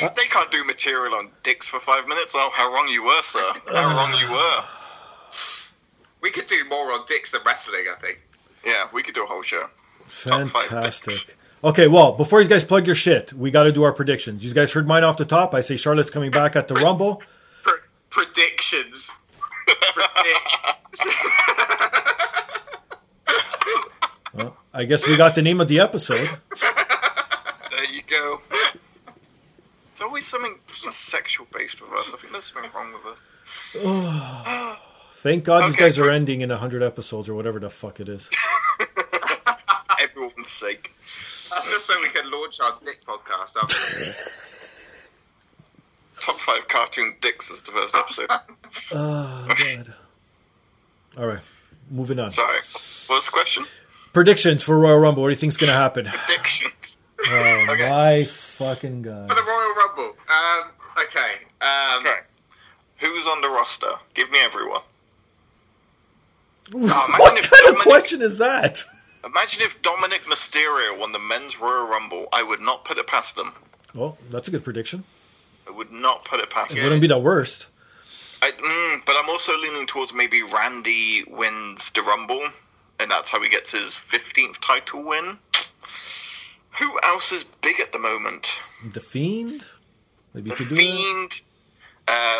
They can't do material on dicks for 5 minutes. Oh, how wrong you were, sir. How wrong you were. We could do more on dicks than wrestling, I think. Yeah, we could do a whole show. Fantastic. Okay, well, before you guys plug your shit, we got to do our predictions. You guys heard mine off the top. I say Charlotte's coming back at the Rumble. Predictions. Well, I guess we got the name of the episode. There you go. There's always something sexual based with us. I think there's something wrong with us. Oh, thank God these guys are ending in 100 episodes or whatever the fuck it is. Everyone's sake. That's just so we can launch our dick podcast. Top 5 cartoon dicks is the first episode. Oh, God. All right, moving on. Sorry, what was the question? Predictions for Royal Rumble. What do you think's going to happen? Predictions. Oh, okay. My fucking God. For the Royal Rumble. Okay. Who's on the roster? Give me everyone. What kind of question is that? Imagine if Dominic Mysterio won the Men's Royal Rumble. I would not put it past them. Well, that's a good prediction. I would not put it past them. It wouldn't be the worst. But I'm also leaning towards maybe Randy wins the Rumble, and that's how he gets his 15th title win. Who else is big at the moment? The Fiend? Maybe The Fiend.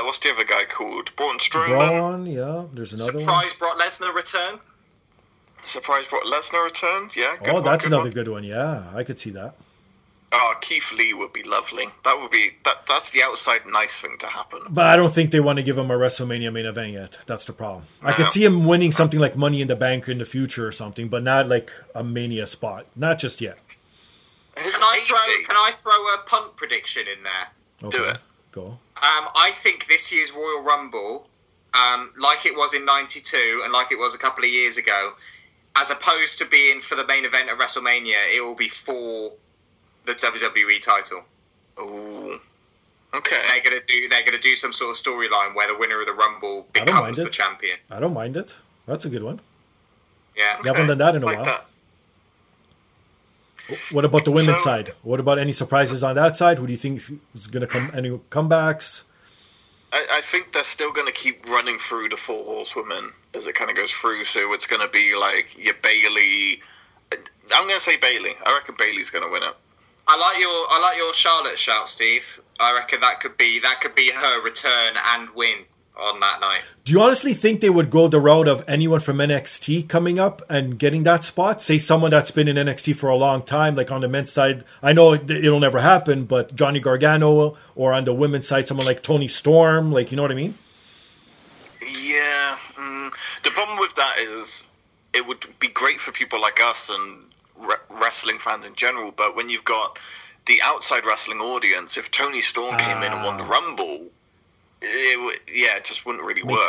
What's the other guy called? Braun Strowman. Braun, yeah. There's another surprise one. Brock Lesnar return. Surprise Brock Lesnar return, yeah. Good one, yeah. I could see that. Oh, Keith Lee would be lovely. That would be that's the outside nice thing to happen. But I don't think they want to give him a WrestleMania main event yet. That's the problem. No. I could see him winning something like Money in the Bank in the future or something, but not like a Mania spot. Not just yet. Can I throw a punt prediction in there? Okay. Do it. Go. I think this year's Royal Rumble, like it was in '92 and like it was a couple of years ago, as opposed to being for the main event at WrestleMania, it will be for the WWE title. Ooh. Okay. They're gonna do some sort of storyline where the winner of the Rumble becomes the champion. I don't mind it. That's a good one. Yeah. Okay. You haven't done that in a while. That. What about the women's side? What about any surprises on that side? Who do you think is going to come? Any comebacks? I think they're still going to keep running through the four horsewomen as it kind of goes through. So it's going to be like your Bayley. I'm going to say Bayley. I reckon Bayley's going to win it. I like your Charlotte shout, Steve. I reckon that could be her return and win on that night. Do you honestly think they would go the route of anyone from NXT coming up and getting that spot? Say someone that's been in NXT for a long time, like on the men's side. I know it'll never happen, but Johnny Gargano, or on the women's side, someone like Toni Storm, like, you know what I mean? Yeah. The problem with that is it would be great for people like us and wrestling fans in general, but when you've got the outside wrestling audience, if Toni Storm came in and won the Rumble... It just wouldn't really work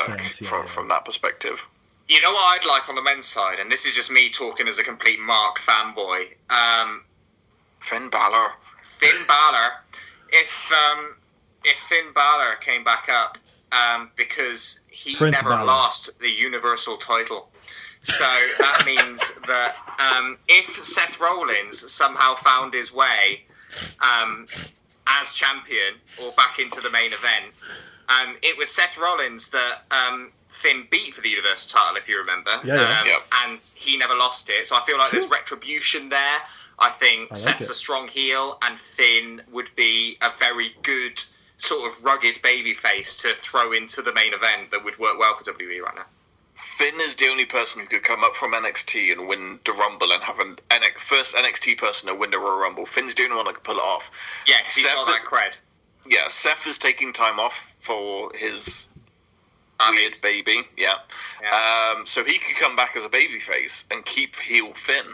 from that perspective. You know what I'd like on the men's side, and this is just me talking as a complete Mark fanboy. Finn Balor. If Finn Balor came back up, because he never lost the Universal title, so that means that if Seth Rollins somehow found his way as champion or back into the main event. It was Seth Rollins that Finn beat for the Universal title, if you remember. Yeah. And he never lost it. So I feel like there's retribution there. I think Seth's a strong heel, and Finn would be a very good sort of rugged babyface to throw into the main event that would work well for WWE right now. Finn is the only person who could come up from NXT and win the Rumble and have a first NXT person to win the Royal Rumble. Finn's the only one that could pull it off. Yeah, because he's got that cred. Yeah, Seth is taking time off for his weird baby. Yeah. So he could come back as a babyface and keep heel Finn.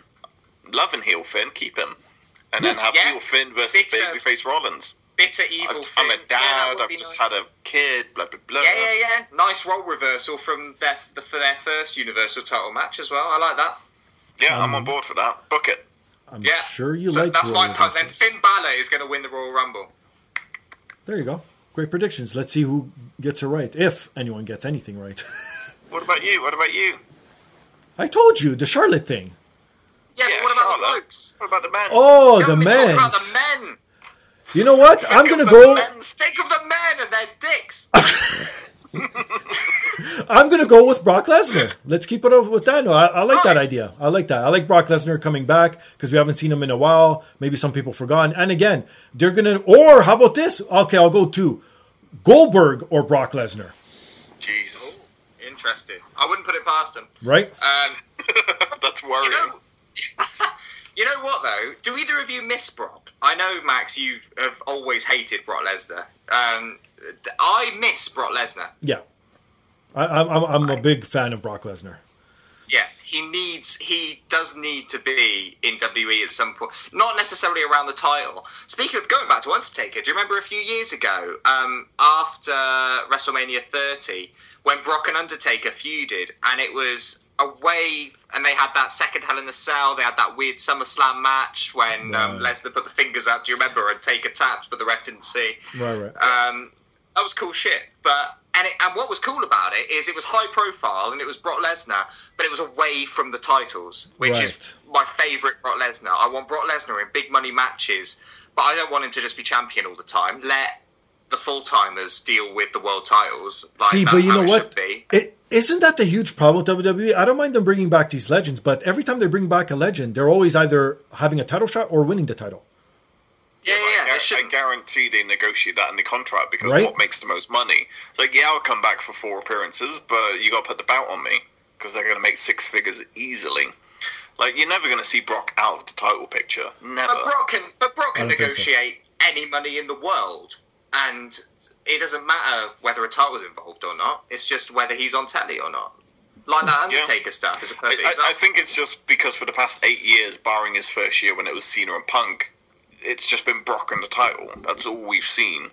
Love and heel Finn, keep him. And then have heel Finn versus babyface Rollins. Bitter evil Finn. I'm a dad, I've just had a kid, blah, blah, blah. Yeah. Nice role reversal from for their first Universal title match as well. I like that. Yeah, I'm on board for that. Book it. I'm sure you like that. That's my punt. Then Finn Balor is going to win the Royal Rumble. There you go. Great predictions. Let's see who gets it right, if anyone gets anything right. What about you? I told you, the Charlotte thing. Yeah, but what about the blokes? What about the men? Oh, the men. About the men. You know what? I'm going to go... Think of the men and their dicks. I'm going to go with Brock Lesnar. Let's keep it over with that. No, I like that idea. I like that. I like Brock Lesnar coming back because we haven't seen him in a while. Maybe some people forgotten. And again, they're going to... Or how about this? Okay, I'll go to Goldberg or Brock Lesnar. Jesus. Oh, interesting. I wouldn't put it past him. Right? That's worrying. You know what, though? Do either of you miss Brock? I know, Max, you have always hated Brock Lesnar. I miss Brock Lesnar. Yeah. I'm a big fan of Brock Lesnar. Yeah, he does need to be in WWE at some point. Not necessarily around the title. Speaking of going back to Undertaker, do you remember a few years ago, after WrestleMania 30, when Brock and Undertaker feuded, and it was a wave, and they had that second Hell in a Cell, they had that weird SummerSlam match when Lesnar put the fingers up, do you remember, and Taker tapped, but the ref didn't see. Right. That was cool shit, but And what was cool about it is it was high profile and it was Brock Lesnar, but it was away from the titles, which is my favourite Brock Lesnar. I want Brock Lesnar in big money matches, but I don't want him to just be champion all the time. Let the full-timers deal with the world titles. Like, see, but you know what? Isn't that the huge problem with WWE? I don't mind them bringing back these legends, but every time they bring back a legend, they're always either having a title shot or winning the title. I guarantee they negotiate that in the contract because what makes the most money. It's like, I'll come back for 4 appearances, but you got to put the belt on me because they're going to make 6 figures easily. Like, you're never going to see Brock out of the title picture. Never. But Brock can negotiate any money in the world, and it doesn't matter whether a title is involved or not. It's just whether he's on telly or not. Like that Undertaker stuff is a perfect example. I think it's just because for the past 8 years, barring his first year when it was Cena and Punk, it's just been Brock and the title. That's all we've seen.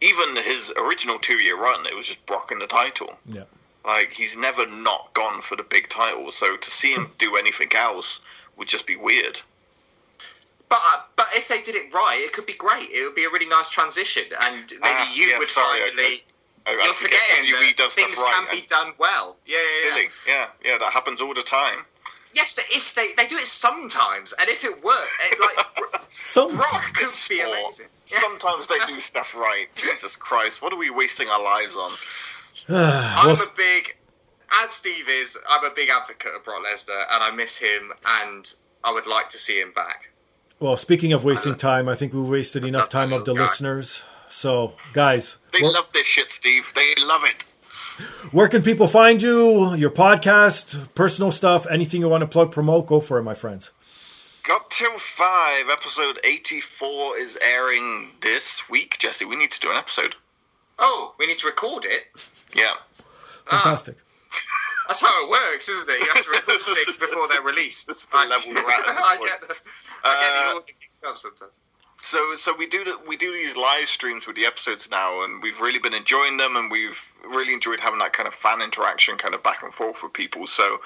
Even his original 2-year run, it was just Brock and the title. Yeah. Like, he's never not gone for the big title, so to see him do anything else would just be weird. But if they did it right, it could be great. It would be a really nice transition, and maybe you're forgetting that things can be done well. Yeah, that happens all the time. Yes, but if they do it sometimes, and if it works, Brock could be amazing. Sometimes they do stuff right. Jesus Christ, what are we wasting our lives on? I'm a big advocate of Brock Lesnar, and I miss him, and I would like to see him back. Well, speaking of wasting time, I think we wasted enough time of the listeners. So, guys, they love this shit, Steve. They love it. Where can people find you, your podcast, personal stuff, anything you want to plug, promote? Go for it, my friends. Got Till 5, episode 84 is airing this week. Jesse, we need to do an episode. Oh, we need to record it? Yeah. Fantastic. That's how it works, isn't it? You have to record things before they're released. That's the level we're at. I get the audio mixed up sometimes. So we do these live streams with the episodes now, and we've really been enjoying them, and we've really enjoyed having that kind of fan interaction, kind of back and forth with people. So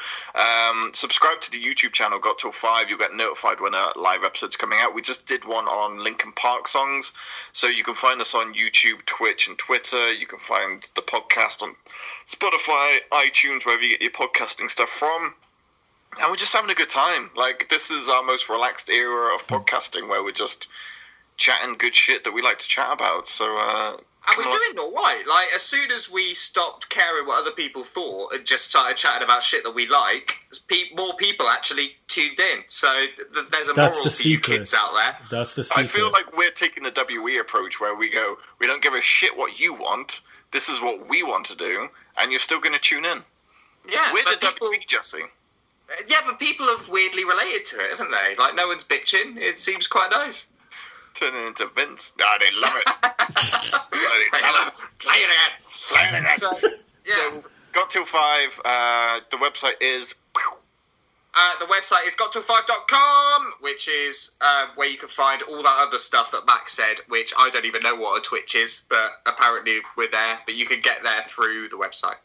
subscribe to the YouTube channel, Got Till 5. You'll get notified when a live episode's coming out. We just did one on Linkin Park songs, so you can find us on YouTube, Twitch, and Twitter. You can find the podcast on Spotify, iTunes, wherever you get your podcasting stuff from. And we're just having a good time. Like, this is our most relaxed era of podcasting, where we're just chatting good shit that we like to chat about. So and we're doing all right. Like, as soon as we stopped caring what other people thought and just started chatting about shit that we like, more people actually tuned in. So there's a moral for you kids out there. That's the secret. I feel like we're taking the WE approach, where we go, we don't give a shit what you want, this is what we want to do, and you're still going to tune in. Yeah, we're the WE, Jesse. Yeah, but people have weirdly related to it, haven't they? Like, no one's bitching. It seems quite nice. Turning into Vince. No, they love it. Play it again. Play it again. So, Got Till 5. The website is... the website is gottill5.com, which is where you can find all that other stuff that Max said, which I don't even know what a Twitch is, but apparently we're there. But you can get there through the website.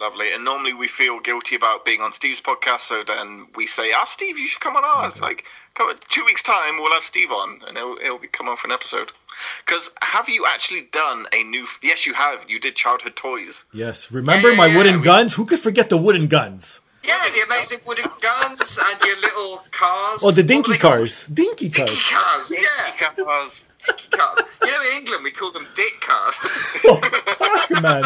Lovely. And normally we feel guilty about being on Steve's podcast, so then we say, Steve, you should come on ours. Like, 2 weeks' time, we'll have Steve on, and it'll come on for an episode. Because have you actually done a new... Yes, you have. You did Childhood Toys. Yes. Remember my wooden guns? Who could forget the wooden guns? Yeah, the amazing wooden guns and your little cars. Oh, the dinky cars. Dinky cars. Dinky cars, yeah. Dinky cars. Dinky cars. You know, in England, we call them dick cars. Oh, fuck, man.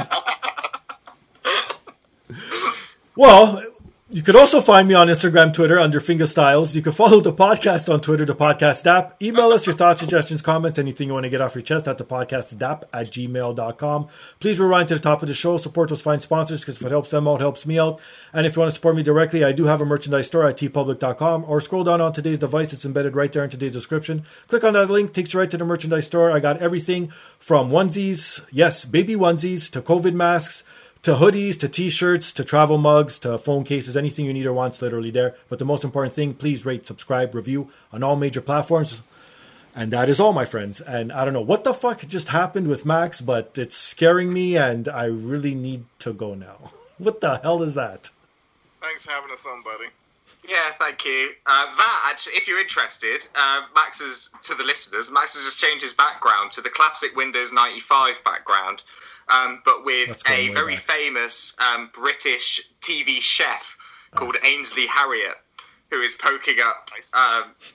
Well, you could also find me on Instagram, Twitter under Fingastylz. You can follow the podcast on Twitter, the podcast app. Email us your thoughts, suggestions, comments, anything you want to get off your chest at thepodcastdap@gmail.com. Please rewind to the top of the show. Support those fine sponsors, because if it helps them out, helps me out. And if you want to support me directly, I do have a merchandise store at tpublic.com, or scroll down on today's device. It's embedded right there in today's description. Click on that link, takes you right to the merchandise store. I got everything from onesies, yes, baby onesies, to COVID masks, to hoodies, to t-shirts, to travel mugs, to phone cases, anything you need or want's literally there. But the most important thing, please rate, subscribe, review on all major platforms. And that is all, my friends. And I don't know what the fuck just happened with Max, but it's scaring me, and I really need to go now. What the hell is that? Thanks for having us on, buddy. Yeah, thank you. Actually, if you're interested, to the listeners, Max has just changed his background to the classic Windows 95 background. but with a very famous British TV chef called Ainsley Harriott, who is poking up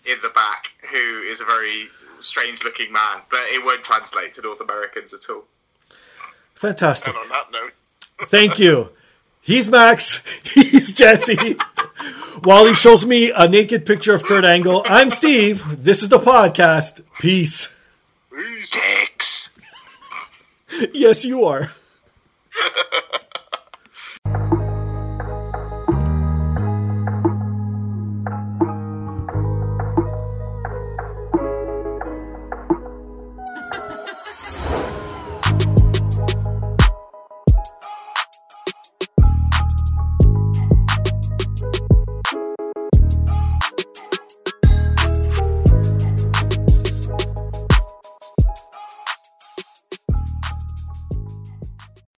in the back, who is a very strange-looking man. But it won't translate to North Americans at all. Fantastic. And on that note... Thank you. He's Max. He's Jesse. While he shows me a naked picture of Kurt Angle, I'm Steve. This is the podcast. Peace. Peace. Yes, you are.